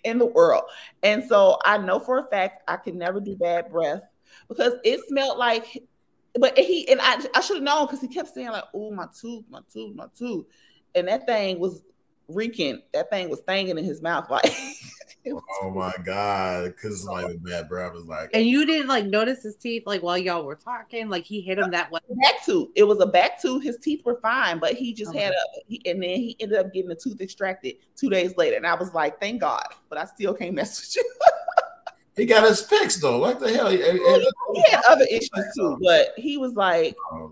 in the world. And so I know for a fact I could never do bad breath because it smelled like, but he, and I, I should have known because he kept saying like, oh, my tooth, my tooth, my tooth. And that thing was reeking. That thing was thanging in his mouth. Like, oh my God. Cause it's like bad breath was like, and you didn't like notice his teeth. Like while y'all were talking, like he hit him that way. Back tooth. It was a back tooth. His teeth were fine, but he just okay. had a, he, and then he ended up getting the tooth extracted two days later. And I was like, thank God, but I still can't mess with you. He got his picks though. What the hell? He, he, he had other issues too, but he was like, oh,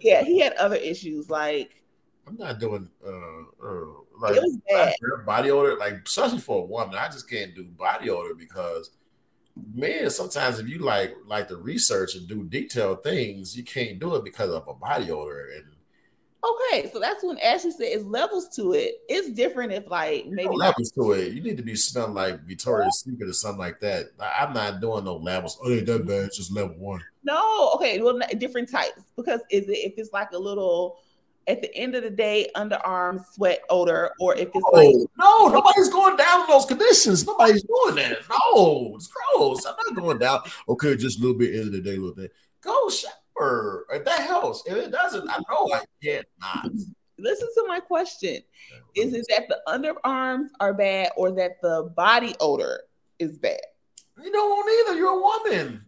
yeah, he had other issues. Like, I'm not doing uh, uh like it was bad. Body odor, like especially for a woman. I just can't do body odor because, man, sometimes if you like like to research and do detailed things, you can't do it because of a body odor. And okay, so that's when Ashley said it's levels to it. It's different if like maybe no levels to it. You need to be smelling like Victoria's Secret or something like that. I'm not doing no levels. Oh, it doesn't matter. It's just level one. No, okay, well, different types because is it if it's like a little at the end of the day underarm sweat odor or if it's oh, like no, nobody's going down in those conditions. Nobody's doing that. No, it's gross. I'm not going down. Okay, just a little bit end of the day, little thing. Go shut. Or if that helps, if it doesn't, I know I can't not. Listen to my question. Is it that the underarms are bad or that the body odor is bad? You don't want either. You're a woman.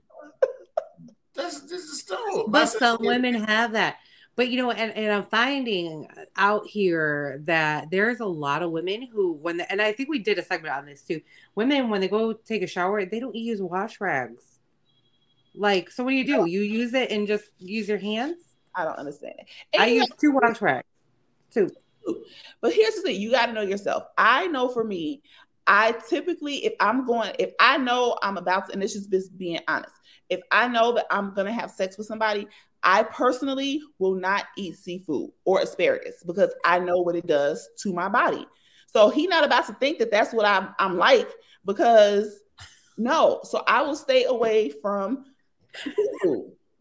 That's this is still. But some women have that. But, you know, and, and I'm finding out here that there's a lot of women who, when the, and I think we did a segment on this too. Women, when they go take a shower, they don't use wash rags. Like, so what do you do? You use it and just use your hands? I don't understand it. And I use know, two wash rags. Two. But here's the thing. You got to know yourself. I know for me, I typically, if I'm going, if I know I'm about to, and this is just being honest, if I know that I'm going to have sex with somebody, I personally will not eat seafood or asparagus because I know what it does to my body. So he's not about to think that that's what I'm, I'm like because no. So I will stay away from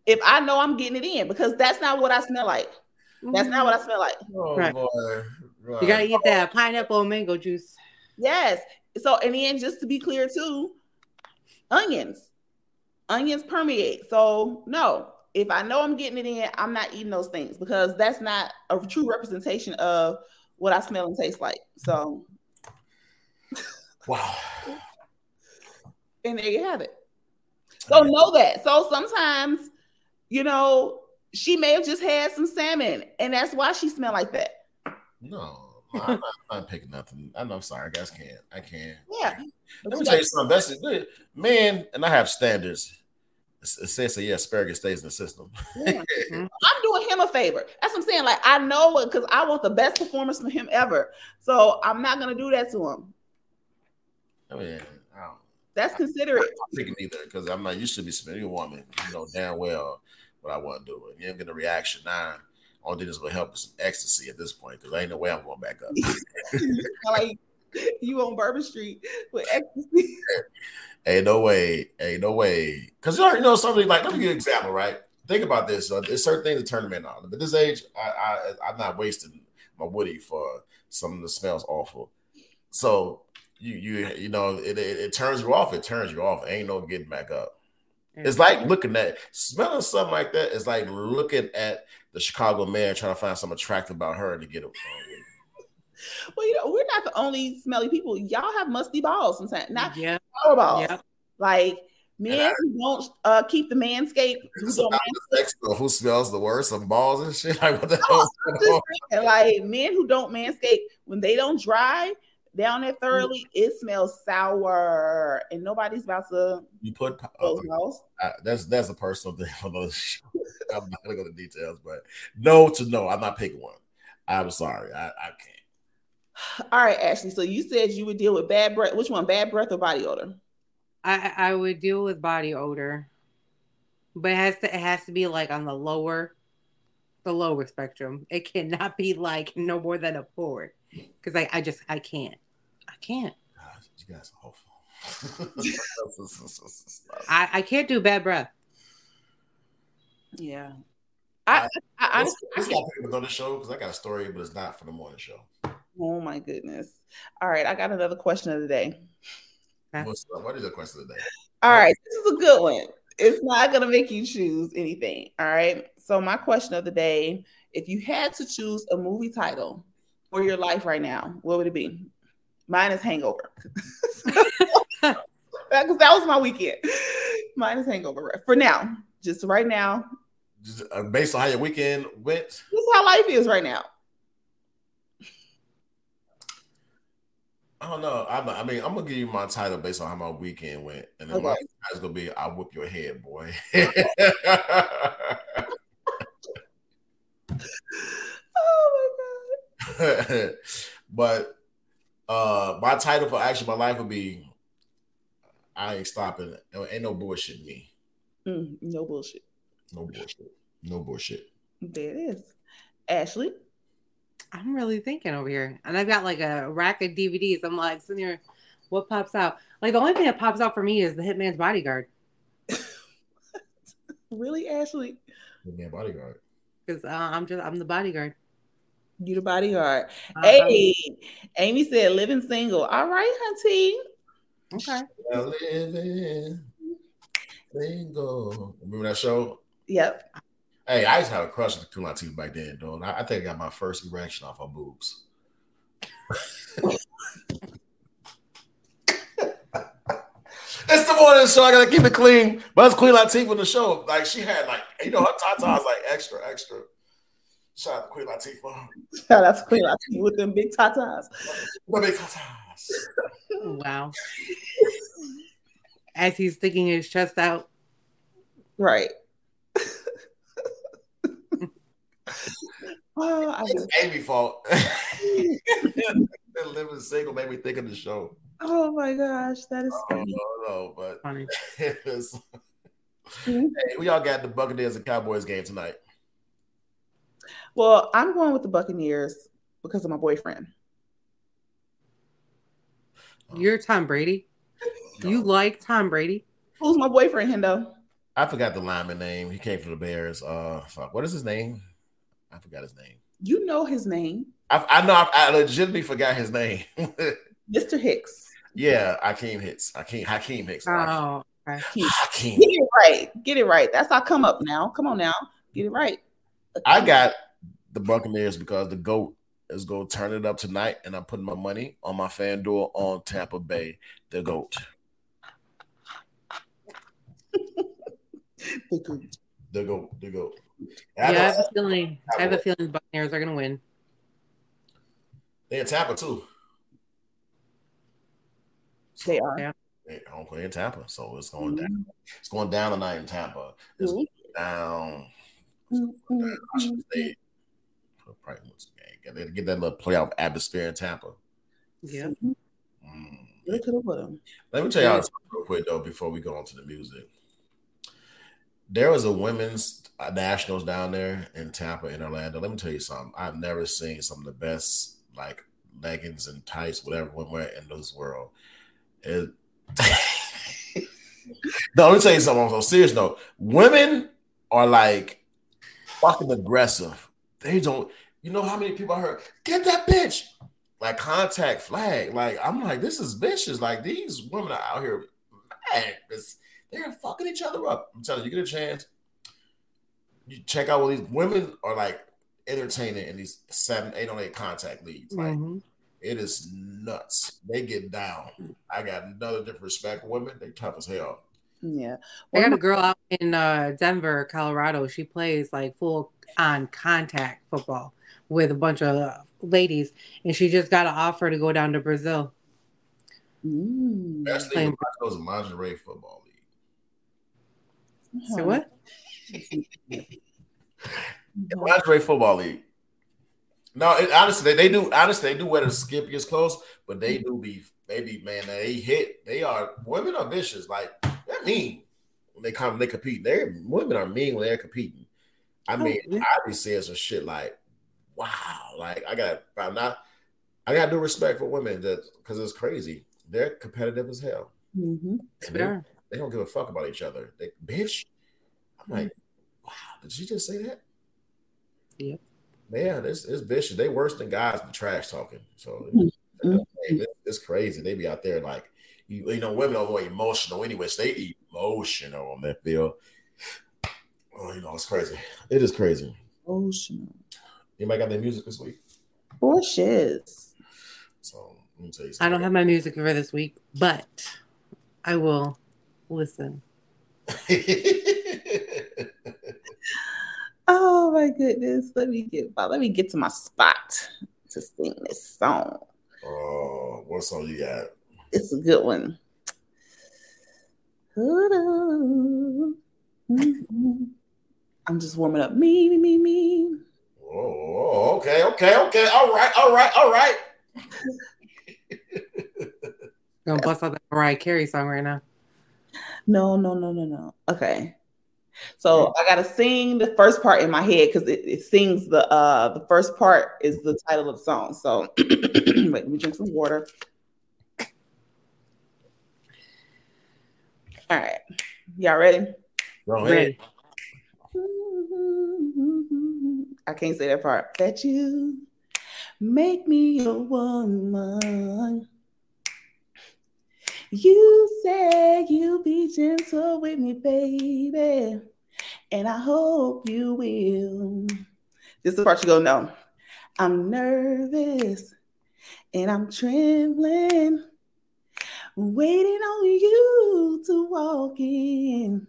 if I know I'm getting it in, because that's not what I smell like. That's not what I smell like. Oh, right. Boy. Right. You gotta eat that pineapple and mango juice. Yes. So in the end, just to be clear too, onions. Onions permeate. So no, if I know I'm getting it in, I'm not eating those things because that's not a true representation of what I smell and taste like. So wow. And there you have it. So know that. So sometimes, you know, she may have just had some salmon, and that's why she smelled like that. No, I'm not, I'm not picking nothing. I'm, I'm sorry, guys. Can't I can't? Yeah. Let me tell you something. That's it, man. And I have standards. It says that yeah, asparagus stays in the system. Yeah. I'm doing him a favor. That's what I'm saying. Like I know it because I want the best performance from him ever. So I'm not gonna do that to him. Oh yeah. That's considerate. I'm thinking either because I'm not. You should be smelling a woman. You know damn well what I want to do, and you ain't gonna reaction. Nah, all this will help is ecstasy at this point because I ain't no way I'm going back up. Like you on Bourbon Street with ecstasy. Ain't no way. Ain't no way. Because you know somebody like. Let me give you an example. Right. Think about this. Uh, there's certain things to turn men on. But this age, I, I I'm not wasting my woody for something that smells awful. So. You you you know it, it it turns you off. It turns you off. Ain't no getting back up. Mm-hmm. It's like looking at smelling something like that. It's like looking at the Chicago man trying to find something attractive about her to get it. Well, you know we're not the only smelly people. Y'all have musty balls sometimes. Not yeah. Power balls. Yeah. Like men who don't uh, keep the manscape. Manscape. Who smells the worst? Some balls and shit. Like what the no, hell? Saying, like men who don't manscape when they don't dry. Down there thoroughly, it smells sour, and nobody's about to. You put uh, I, that's that's a personal thing. For those, I'm not gonna go to details, but no to no. I'm not picking one. I'm sorry, I, I can't. All right, Ashley. So you said you would deal with bad breath. Which one, bad breath or body odor? I I would deal with body odor, but it has to it has to be like on the lower, the lower spectrum. It cannot be like no more than a four. Because I, I just, I can't. I can't. God, you guys are awful. I, I can't do bad breath. Yeah. I, I, I, honestly, I can't pick another show because I got a story, but it's not for the morning show. Oh, my goodness. All right. I got another question of the day. What's, what is the question of the day? All right. This is a good one. It's not going to make you choose anything. All right. So my question of the day, if you had to choose a movie title for your life right now, what would it be? Mine is Hangover. Because that was my weekend. Mine is Hangover. For now. Just right now. Just based on how your weekend went? This is how life is right now. I don't know. I'm, I mean, I'm gonna give you my title based on how my weekend went, and then okay. my guy's gonna be, "I'll whip your head, boy." Oh my god! But uh, my title for actually my life would be, "I ain't stopping. Ain't no bullshit me." Mm, no bullshit. No bullshit. No bullshit. There it is, Ashley. I'm really thinking over here. And I've got like a rack of D V Ds. I'm like, sitting here, what pops out? Like the only thing that pops out for me is The Hitman's Bodyguard. Really, Ashley? Hitman Bodyguard. Because uh, I'm just, I'm the bodyguard. You the bodyguard. Uh, hey, um, Amy said living single. All right, hunty. Okay. Living single. Remember that show? Yep. Hey, I used to have a crush on the Queen Latifah back then, though. I think I got my first erection off her boobs. It's the morning show. I gotta keep it clean. But it's Queen Latifah on the show. Like she had, like you know, her tatas was like extra, extra. Shout out to Queen Latifah. Shout out to Queen Latifah with them big tatas. The big tatas. Wow. As he's sticking his chest out. Right. Oh, I it's Amy's fault. Living single made me think of the show. Oh my gosh, that is funny. No, no, but funny. Was, mm-hmm. Hey, we all got the Buccaneers and Cowboys game tonight. Well, I'm going with the Buccaneers because of my boyfriend. You're Tom Brady. No. You like Tom Brady? Who's my boyfriend, Hendo? I forgot the lineman name. He came from the Bears. Uh, fuck. What is his name? I forgot his name. You know his name. I, I know. I, I legitimately forgot his name. Mister Hicks. Yeah, Hakeem Nicks. Hakeem, Hakeem Nicks. Oh, Hakeem. Hakeem. Get it right. Get it right. That's our come up now. Come on now. Get it right. Hakeem. I got the Buccaneers because the GOAT is going to turn it up tonight, and I'm putting my money on my FanDuel on Tampa Bay, the GOAT. The GOAT. The GOAT. The GOAT. I yeah, I have a feeling. I have a feeling the Buccaneers are going to win. They in Tampa too. They are. Yeah. They don't play in Tampa, so it's going mm-hmm. down. It's going down tonight in Tampa. It's mm-hmm. down. Mm-hmm. down. They probably they get that little playoff atmosphere in Tampa. Yeah. Mm. Look at them. Let me tell y'all something real quick though before we go on to the music. There was a women's nationals down there in Tampa, in Orlando. Let me tell you something. I've never seen some of the best, like, leggings and tights, whatever, women wear in this world. It... No, let me tell you something. On a serious note, women are, like, fucking aggressive. They don't... You know how many people I heard, get that bitch! Like, contact flag. Like, I'm like, this is vicious. Like, these women are out here mad. It's... They're fucking each other up. I'm telling you, you get a chance. You check out what these women are like entertaining in these seven, eight on eight contact leagues. Like mm-hmm. it is nuts. They get down. I got another different respect for women. They tough as hell. Yeah. Well, I got a girl out in uh, Denver, Colorado. She plays like full on contact football with a bunch of ladies, and she just got an offer to go down to Brazil. Mm. Especially when it goes to lingerie football. Say so what? Lingerie football league. No, it, honestly, they, they do. Honestly, they do wear the skimpiest clothes, but they do be. They be man. They hit. They are women are vicious. Like they're mean when they come. They compete. They women are mean when they're competing. I mean, oh, yeah. I be saying some shit like, "Wow!" Like I got. I'm not. I got no respect for women that because it's crazy. They're competitive as hell. Mm-hmm. Sure. They don't give a fuck about each other. They, bitch. I'm like, wow, did she just say that? Yeah. Man, it's, it's vicious. They worse than guys for trash talking. So mm-hmm. it's, it's crazy. They be out there like, you, you know, women are more emotional anyway. So they emotional on that field. Oh, you know, it's crazy. It is crazy. Emotional. Anybody got their music this week? Bullshit. So let me tell you something. I don't have my music for this week, but I will. Listen. Oh my goodness. Let me get let me get to my spot to sing this song. Oh, what song you got? It's a good one. I'm just warming up. Me, me, me, me. Oh, okay, okay, okay. All right, all right, all right. Gonna bust out that Mariah Carey song right now. No, no, no, no, no. Okay. So I gotta sing the first part in my head because it, it sings the uh the first part is the title of the song. So wait, let me drink some water. All right, y'all ready? Go ahead. I can't say that part. That you make me a woman. You said you be gentle with me, baby, and I hope you will. This is the part you gonna know. I'm nervous and I'm trembling, waiting on you to walk in.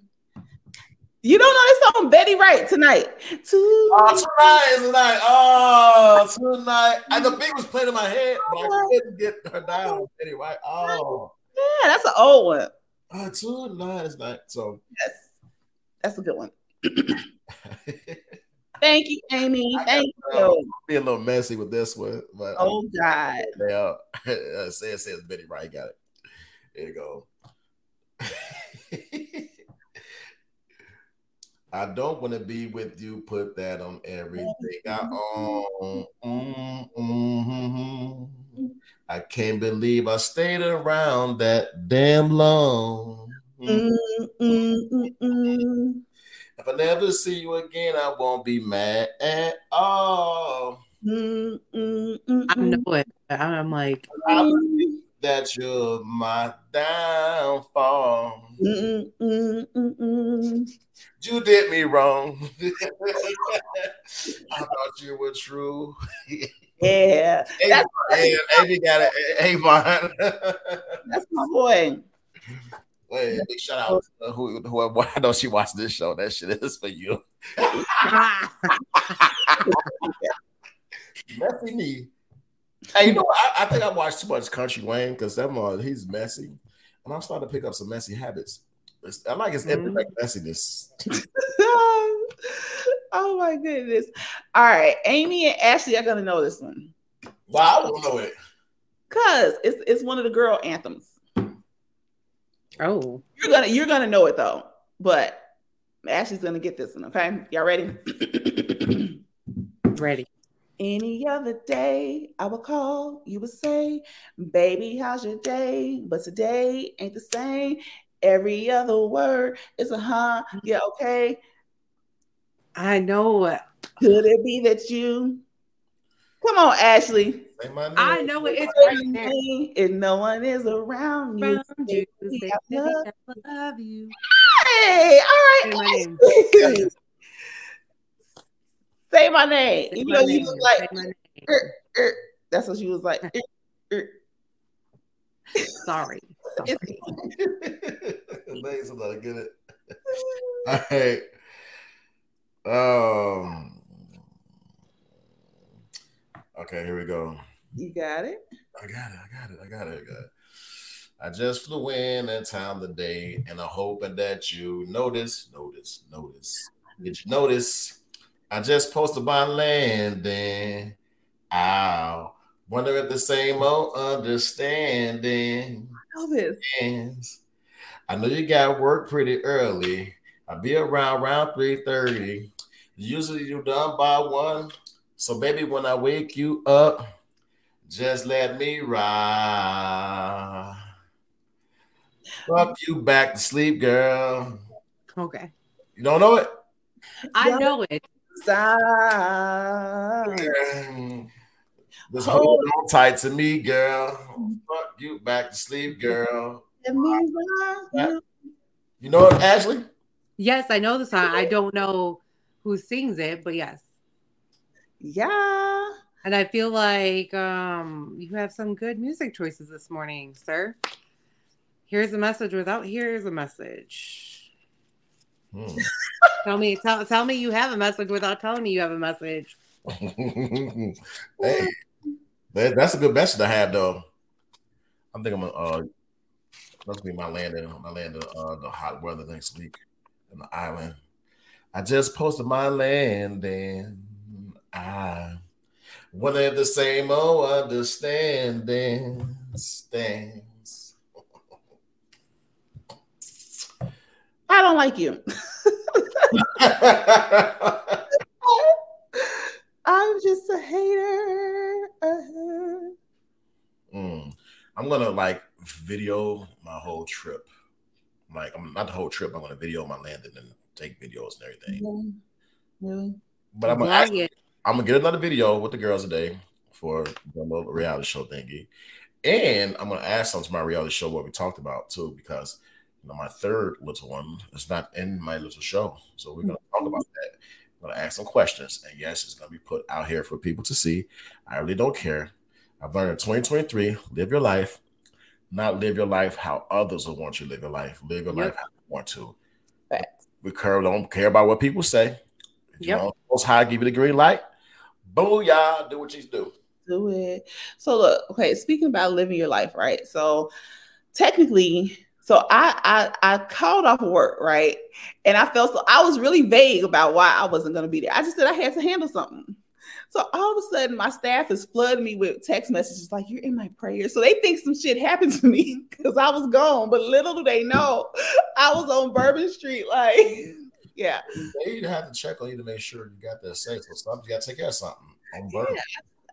You don't know this song, Betty Wright, Tonight. Tonight, oh, tonight, tonight. Oh, tonight. I, the beat was playing in my head, but I couldn't get her down. Betty Wright. Oh. Yeah, that's an old one. Oh, tonight is not so. Yes, that's a good one. Thank you, Amy. I Thank gotta, you. Uh, be a little messy with this one, but oh god, yeah. Uh, say it says Betty Wright. Got it. There you go. I don't want to be with you. Put that on everything I own. Mm, mm, mm, mm. I can't believe I stayed around that damn long. Mm, mm, mm, mm. If I never see you again, I won't be mad at all. Mm, mm, mm, I know it. I'm like mm. that you're my downfall. Mm, mm, mm, mm. You did me wrong. I thought you were true. Yeah. That's hey, Amy got it. Hey, Vaughn. That's my boy. Wait, big shout out to who, who, who I know she watched this show. That shit is for you. Messy me. Hey, you know, I, I think I watched too much Country Wayne because that man, he's messy. And I'm starting to pick up some messy habits. It's, I like his mm-hmm. epic messiness. Oh my goodness. All right. Amy and Ashley are going to know this one. Wow, I don't know it. Because it's it's one of the girl anthems. Oh. You're going to you're gonna know it though. But Ashley's going to get this one. Okay. Y'all ready? Ready. Any other day, I would call, you would say, baby, how's your day? But today ain't the same. Every other word is a huh, yeah, okay. I know it. Could it be that you? Come on, Ashley. I know it. It's right there. If no one is around you, you say, I, love I love you. Hey, all right. Say Say my name. Say you know, you was like, er, er. That's what she was like. Er, er. Sorry. Sorry. Ladies, I'm not get it. All right. Um, okay, here we go. You got it? I got it. I got it. I got it. I got it. I just flew in in time today, and I'm hoping that you notice, notice, notice. Did you notice? I just posted my landing. Ow. Wonder if the same old understanding. I know this. I know you got work pretty early. I'll be around around three thirty. Usually you're done by one. So baby, when I wake you up, just let me ride. Up you back to sleep, girl. Okay. You don't know it? I know it. Side. Just hold on tight to me, girl. Fuck you back to sleep, girl. You know it, Ashley? Yes, I know the song. I don't know who sings it, but yes. Yeah. And I feel like um, you have some good music choices this morning, sir. Here's a message without here's a message. Hmm. Tell me, tell, tell me you have a message without telling me you have a message. Hey, That, that's a good message to have, though. I think I'm gonna uh, that's gonna be my landing, my landing uh, the hot weather next week on the island. I just posted my landing. I whether the same old understanding stands. I don't like you. I'm just a hater. Uh-huh. Mm. I'm gonna like video my whole trip. Like, I'm not the whole trip. I'm gonna video my landing and take videos and everything. Really? really? But I'm gonna, actually, I'm gonna get another video with the girls today for the little reality show thingy, and I'm gonna add something to my reality show what we talked about too, because you know my third little one is not in my little show, so we're gonna talk about that. I'm gonna ask some questions, and yes, it's gonna be put out here for people to see. I really don't care. I've learned in twenty twenty-three, live your life, not live your life how others will want you to live your life. Live your yep. life how you want to. Right. We curve, don't care about what people say. If yep. you know, Most High give you the green light, booyah, do what you do. Do it. So look, okay, speaking about living your life, right? So technically, so I I, I called off work, right? And I felt so, I was really vague about why I wasn't going to be there. I just said I had to handle something. So all of a sudden, my staff is flooding me with text messages like, you're in my prayers. So they think some shit happened to me because I was gone. But little do they know, I was on Bourbon Street. Like, yeah. They have to check on you to make sure you got that safe. So something, you got to take care of something on Bourbon. Yeah,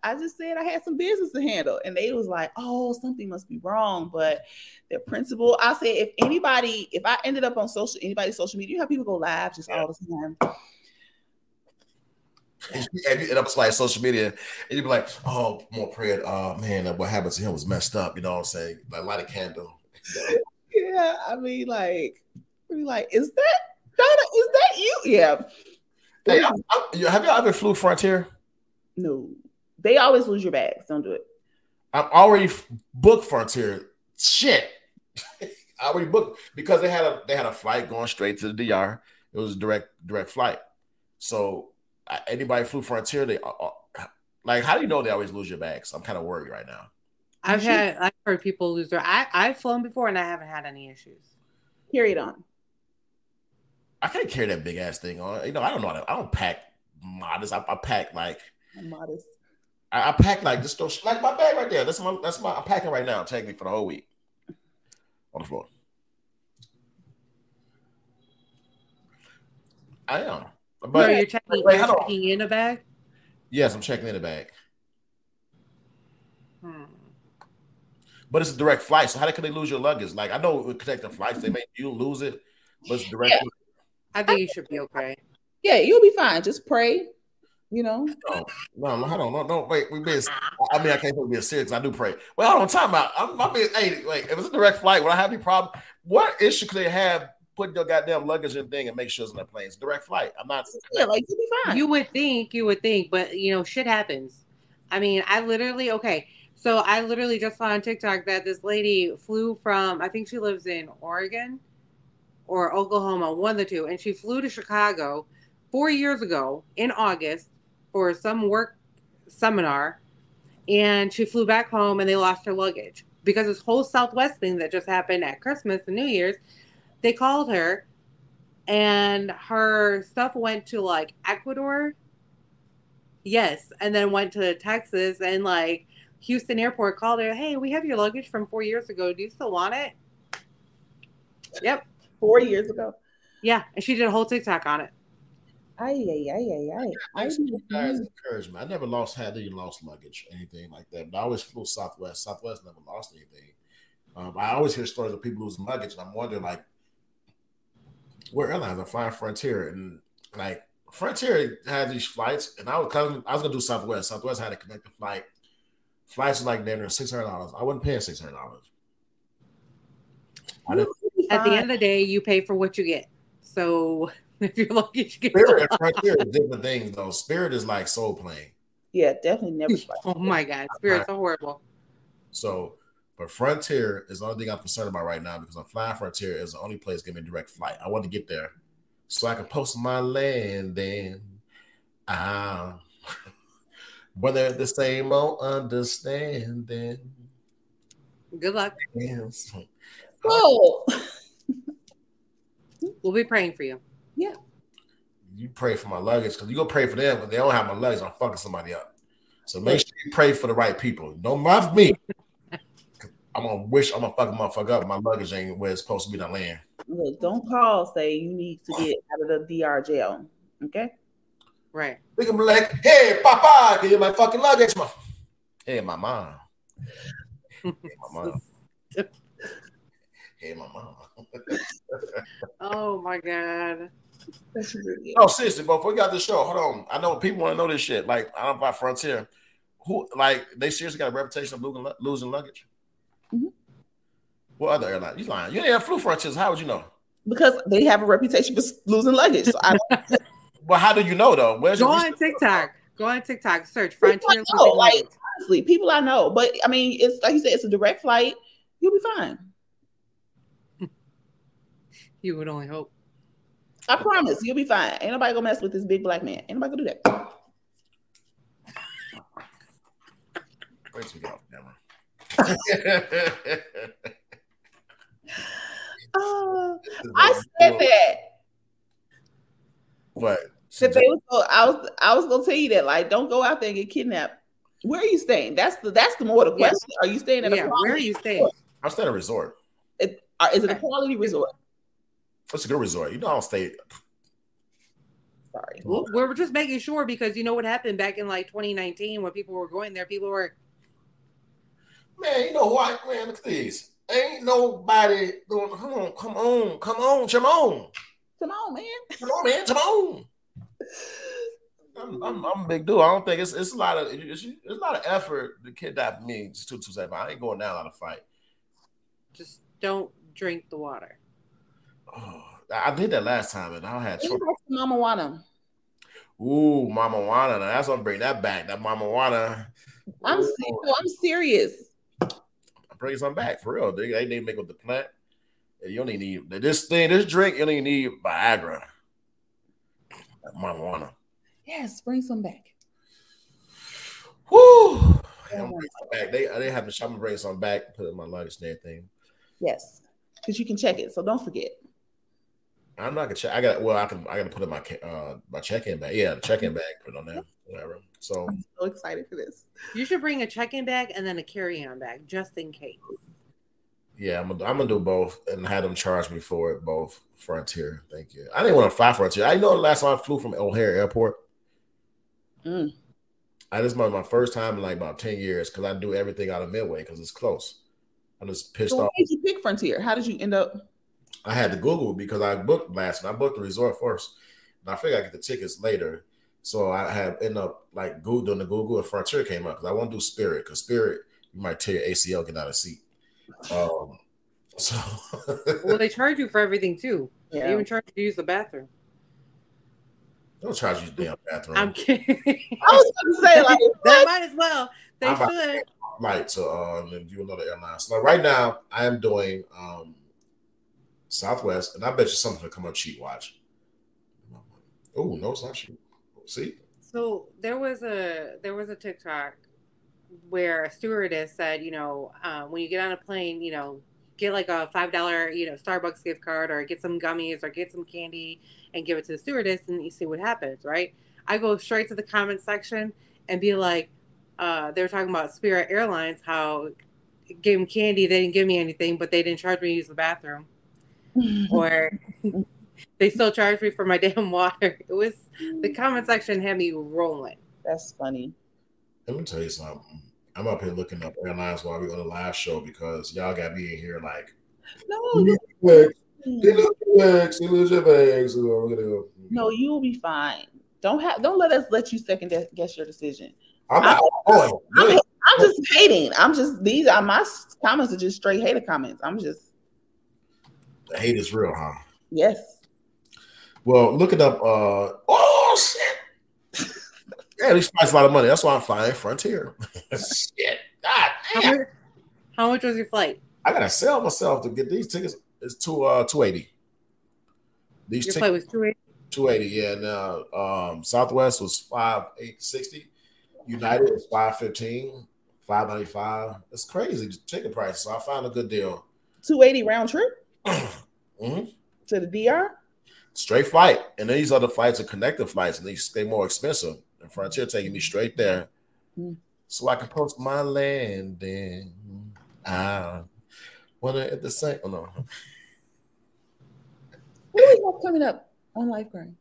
I just said I had some business to handle. And they was like, oh, something must be wrong. But their principal, I said, if anybody, if I ended up on social, anybody's social media, you have people go live just all the time. And you end up like social media, and you'd be like, "Oh, more prayer." Oh man, what happened to him was messed up. You know what I'm saying? Like, light a candle. Yeah, I mean, like, we like, is that Donna? Is that you? Yeah. Hey, I, I, have y'all ever flew Frontier? No, they always lose your bags. Don't do it. I'm already booked Frontier. Shit, I already booked because they had a they had a flight going straight to the D R. It was a direct direct flight, so. Anybody flew Frontier, they uh, like. How do you know they always lose your bags? I'm kind of worried right now. I've issues? had, I've heard people lose their. I I've flown before and I haven't had any issues. Carry it on. I can't carry that big ass thing on. You know, I don't know. How to, I don't pack modest. I, I pack like I'm modest. I, I pack like just those, like my bag right there. That's my that's my. I'm packing right now. Technically for the whole week on the floor. I am. But no, you're checking, wait, you're checking in a bag? Yes, I'm checking in a bag. Hmm. But it's a direct flight, so how can they lose your luggage? Like, I know with connecting flights, they make you lose it, but it's direct. Yeah. I think you should be okay. Yeah, you'll be fine. Just pray, you know. No, no, no, hold on, no, no, wait, we being. I mean, I can't be being serious. I do pray. Well, hold on, time out. I'm, I'm being. Hey, wait, if it's a direct flight, would I have any problem? What issue could they have? Put your goddamn luggage in thing and make sure it's in the plane. It's direct flight. I'm not. Yeah, like you'll be fine. You would think, you would think, but you know, shit happens. I mean, I literally okay. So I literally just saw on TikTok that this lady flew from. I think she lives in Oregon or Oklahoma, one of the two, and she flew to Chicago four years ago in August for some work seminar, and she flew back home and they lost her luggage because this whole Southwest thing that just happened at Christmas and New Year's. They called her, and her stuff went to, like, Ecuador. Yes, and then went to Texas, and, like, Houston Airport called her, hey, we have your luggage from four years ago. Do you still want it? Yep. Four years ago? Yeah, and she did a whole TikTok on it. Aye, aye, aye, aye, aye. I guys encouragement. I never lost, had any lost luggage, anything like that. But I always flew Southwest. Southwest never lost anything. Um, I always hear stories of people losing luggage, and I'm wondering, like, where airlines are flying Frontier, and like Frontier had these flights, and I was coming, I was gonna do Southwest. Southwest had a connected flight. Flights was like damn near six hundred dollars. I wasn't paying six hundred dollars. At the end of the day, you pay for what you get. So if your luggage gets Spirit and Frontier is different things though. Spirit is like soul plane. Yeah, definitely never. Oh my God, Spirit's are horrible. So. But Frontier is the only thing I'm concerned about right now because I'm flying Frontier is the only place giving me a direct flight. I want to get there so I can post my landing. Ah, But they're the same old understanding. Good luck. Yes. Oh. We'll be praying for you. Yeah. You pray for my luggage, because you go pray for them, but they don't have my luggage. I'm fucking somebody up. So make sure you pray for the right people. Don't mind me. I'm gonna wish I'm gonna fucking motherfucker up. My luggage ain't where it's supposed to be to land. Look, don't call. Say you need to get out of the D R jail. Okay. Right. They can be like, "Hey, Papa, give me my fucking luggage, ma." Hey, my mom. Hey, my mom. Hey, my mom. Oh my god. Oh, seriously, but we got this show. Hold on. I know people want to know this shit. Like, I don't buy Frontier. Who, like, they seriously got a reputation of losing luggage? Mm-hmm. What other airline? You lying. You didn't flew Frontier. How would you know? Because they have a reputation for losing luggage. So I don't. Well, how do you know, though? Where's Go on TikTok. Go on TikTok. Search Frontier. Know, like, honestly, people I know. But, I mean, it's like you said, it's a direct flight. You'll be fine. You would only hope. I promise, you'll be fine. Ain't nobody gonna mess with this big black man. Ain't nobody gonna do that. Wait till we get off camera. uh, I said that. What? That they was gonna, I was I was gonna tell you that, like, don't go out there and get kidnapped. Where are you staying? That's the that's the more the question. Yes. Are you staying at yeah, a quality where are you staying? Resort? I'm staying at a resort. It, are, is it a quality resort? It's a good resort. You know, I don't stay. Sorry. Well, we're just making sure, because you know what happened back in like twenty nineteen when people were going there. People were. Man, you know what? Man, look at these. Ain't nobody doing. Come on, come on, come on, come on. Come on, man. Come on, man. Come on. I'm, I'm, I'm a big dude. I don't think it's it's a lot of it's, it's a lot of effort to kidnap me. It's two two seven. I ain't going down on a fight. Just don't drink the water. Oh, I did that last time, and I had trouble. Mama Juana. Ooh, Mama Juana. Now that's gonna bring that back. That Mama Juana. I'm serious. I'm serious. I bring something back for real. They, they need to make up the plant. You don't even need this thing. This drink. You don't even need Viagra. That Mama Juana. Yes, bring some back. Woo! Yeah, back. They they have to. I'm gonna bring some back. Put it in my luggage and everything. Yes, because you can check it. So don't forget. I'm not gonna check. I got well. I can. I gotta put in my uh my check-in bag. Yeah, the check-in bag. Put it on there. Whatever. So I'm so excited for this. You should bring a check-in bag and then a carry-on bag just in case. Yeah, I'm gonna. I'm gonna do both and have them charge me for it. Both Frontier. Thank you. I didn't want to fly Frontier. I know the last time I flew from O'Hare Airport. Mm. I just my my first time in like about ten years, because I do everything out of Midway because it's close. I'm just pissed so off. Why did you pick Frontier? How did you end up? I had to Google because I booked last. I booked the resort first, and I figured I get the tickets later. So I have ended up like Google the Google and Frontier came up, because I want to do Spirit, because Spirit you might tear your A C L, get out of seat. Um, so well, they charge you for everything too. Yeah. They even charge you to use the bathroom. Don't charge you the damn bathroom. I'm kidding. I was gonna say like they might as well. They I'm should. Right. So um, and do another airline. So like, right now I am doing um. Southwest, and I bet you something will come up cheap. Watch. Oh no, it's not cheap. See. So there was a there was a TikTok where a stewardess said, you know, uh, when you get on a plane, you know, get like a five dollar, you know, Starbucks gift card, or get some gummies, or get some candy, and give it to the stewardess, and you see what happens, right? I go straight to the comment section and be like, uh, they were talking about Spirit Airlines, how it gave them candy, they didn't give me anything, but they didn't charge me to use the bathroom. Or they still charge me for my damn water. It was the comment section had me rolling. That's funny. Let me tell you something. I'm up here looking up airlines while we're on the live show, because y'all got me in here like, no, you lose your bags, you lose your bags. No, you'll be fine. Don't have, don't let us let you second guess your decision. I'm, I'm, I'm, I'm, I'm just hating. I'm just these are my comments are just straight hater comments. I'm just. The hate is real, huh? Yes. Well, look it up. Uh, oh, shit. Yeah, they spent a lot of money. That's why I'm flying Frontier. Shit. God, how, much, how much was your flight? I got to sell myself to get these tickets. It's two, uh, two eighty dollars. These your tickets, flight was two eighty dollars? two eighty dollars, yeah. And uh, um, Southwest was five eight sixty dollars. United is five fifteen, five ninety-five. It's crazy the ticket price. So I found a good deal. two eighty round trip mm-hmm. to the D R. Straight flight, and these other flights are connected flights, and they stay more expensive. And Frontier taking me straight there, mm-hmm. so I can post my landing. I want to at the same. Oh no. What do we have coming up on LifeGround?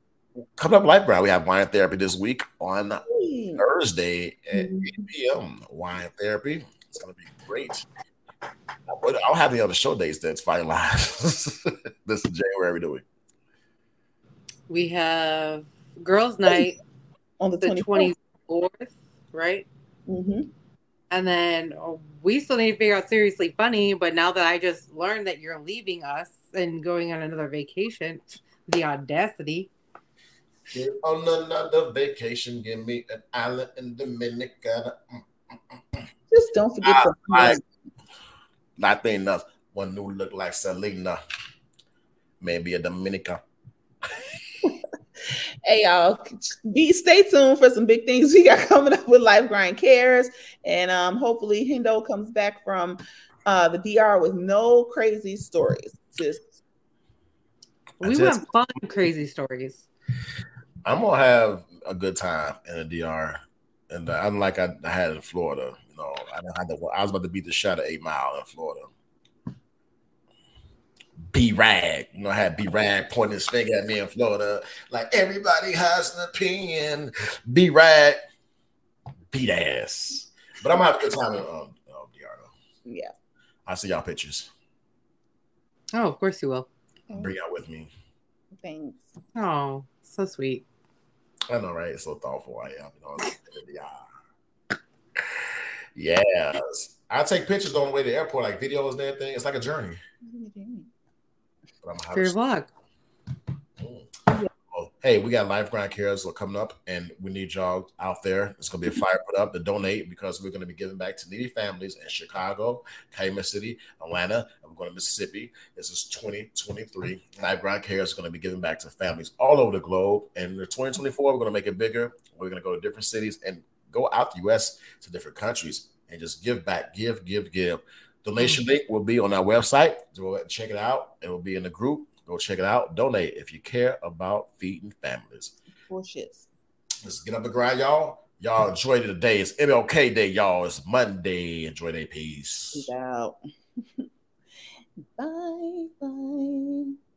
Coming up, LifeGround, we have wine therapy this week on mm-hmm. Thursday at mm-hmm. eight p.m. Wine therapy. It's gonna be great. But I'll have the other show dates that's finalized. This is January we're doing. We have Girls' Night on the, the twenty-fourth, right? Mm-hmm. And then oh, we still need to figure out Seriously Funny, but now that I just learned that you're leaving us and going on another vacation, the audacity. Get on another vacation, give me an island in Dominica. Just don't forget I, the like, nothing enough. One who look like Selena, maybe a Dominica. Hey y'all, be stay tuned for some big things we got coming up with LifeGrind Cares, and um, hopefully Hendo comes back from uh, the D R with no crazy stories. Just we want fun, crazy stories. I'm gonna have a good time in the D R, and uh, unlike I, I had in Florida, you know, I didn't have to, I was about to beat the shot of Eight Mile in Florida. B-Rag, you know, I had B-Rag pointing his finger at me in Florida, like everybody has an opinion. B-Rag, beat ass. But I'm gonna have a good time in um, oh, D R. Yeah, I'll see y'all pictures. Oh, of course you will. I'll bring y'all with me. Thanks. Oh, so sweet. I know, right? It's so thoughtful. I am. You know, yeah. Yes, I take pictures on the way to the airport, like videos and everything. It's like a journey. For your vlog. Oh, hey, we got LifeGrind Cares coming up, and we need y'all out there. It's gonna be a fire put up to donate, because we're gonna be giving back to needy families in Chicago, Cayman City, Atlanta, and we're going to Mississippi. This is twenty twenty-three. LifeGrind Cares is gonna be giving back to families all over the globe. And in twenty twenty-four, we're gonna make it bigger. We're gonna go to different cities and go out the U S to different countries and just give back, give, give, give. Donation link will be on our website. Go check it out. It will be in the group. Go check it out. Donate if you care about feeding families. Bullshit. Let's get up and grind, y'all. Y'all enjoy the day. It's M L K Day, y'all. It's Monday. Enjoy day. Peace. Peace out. Bye. Bye.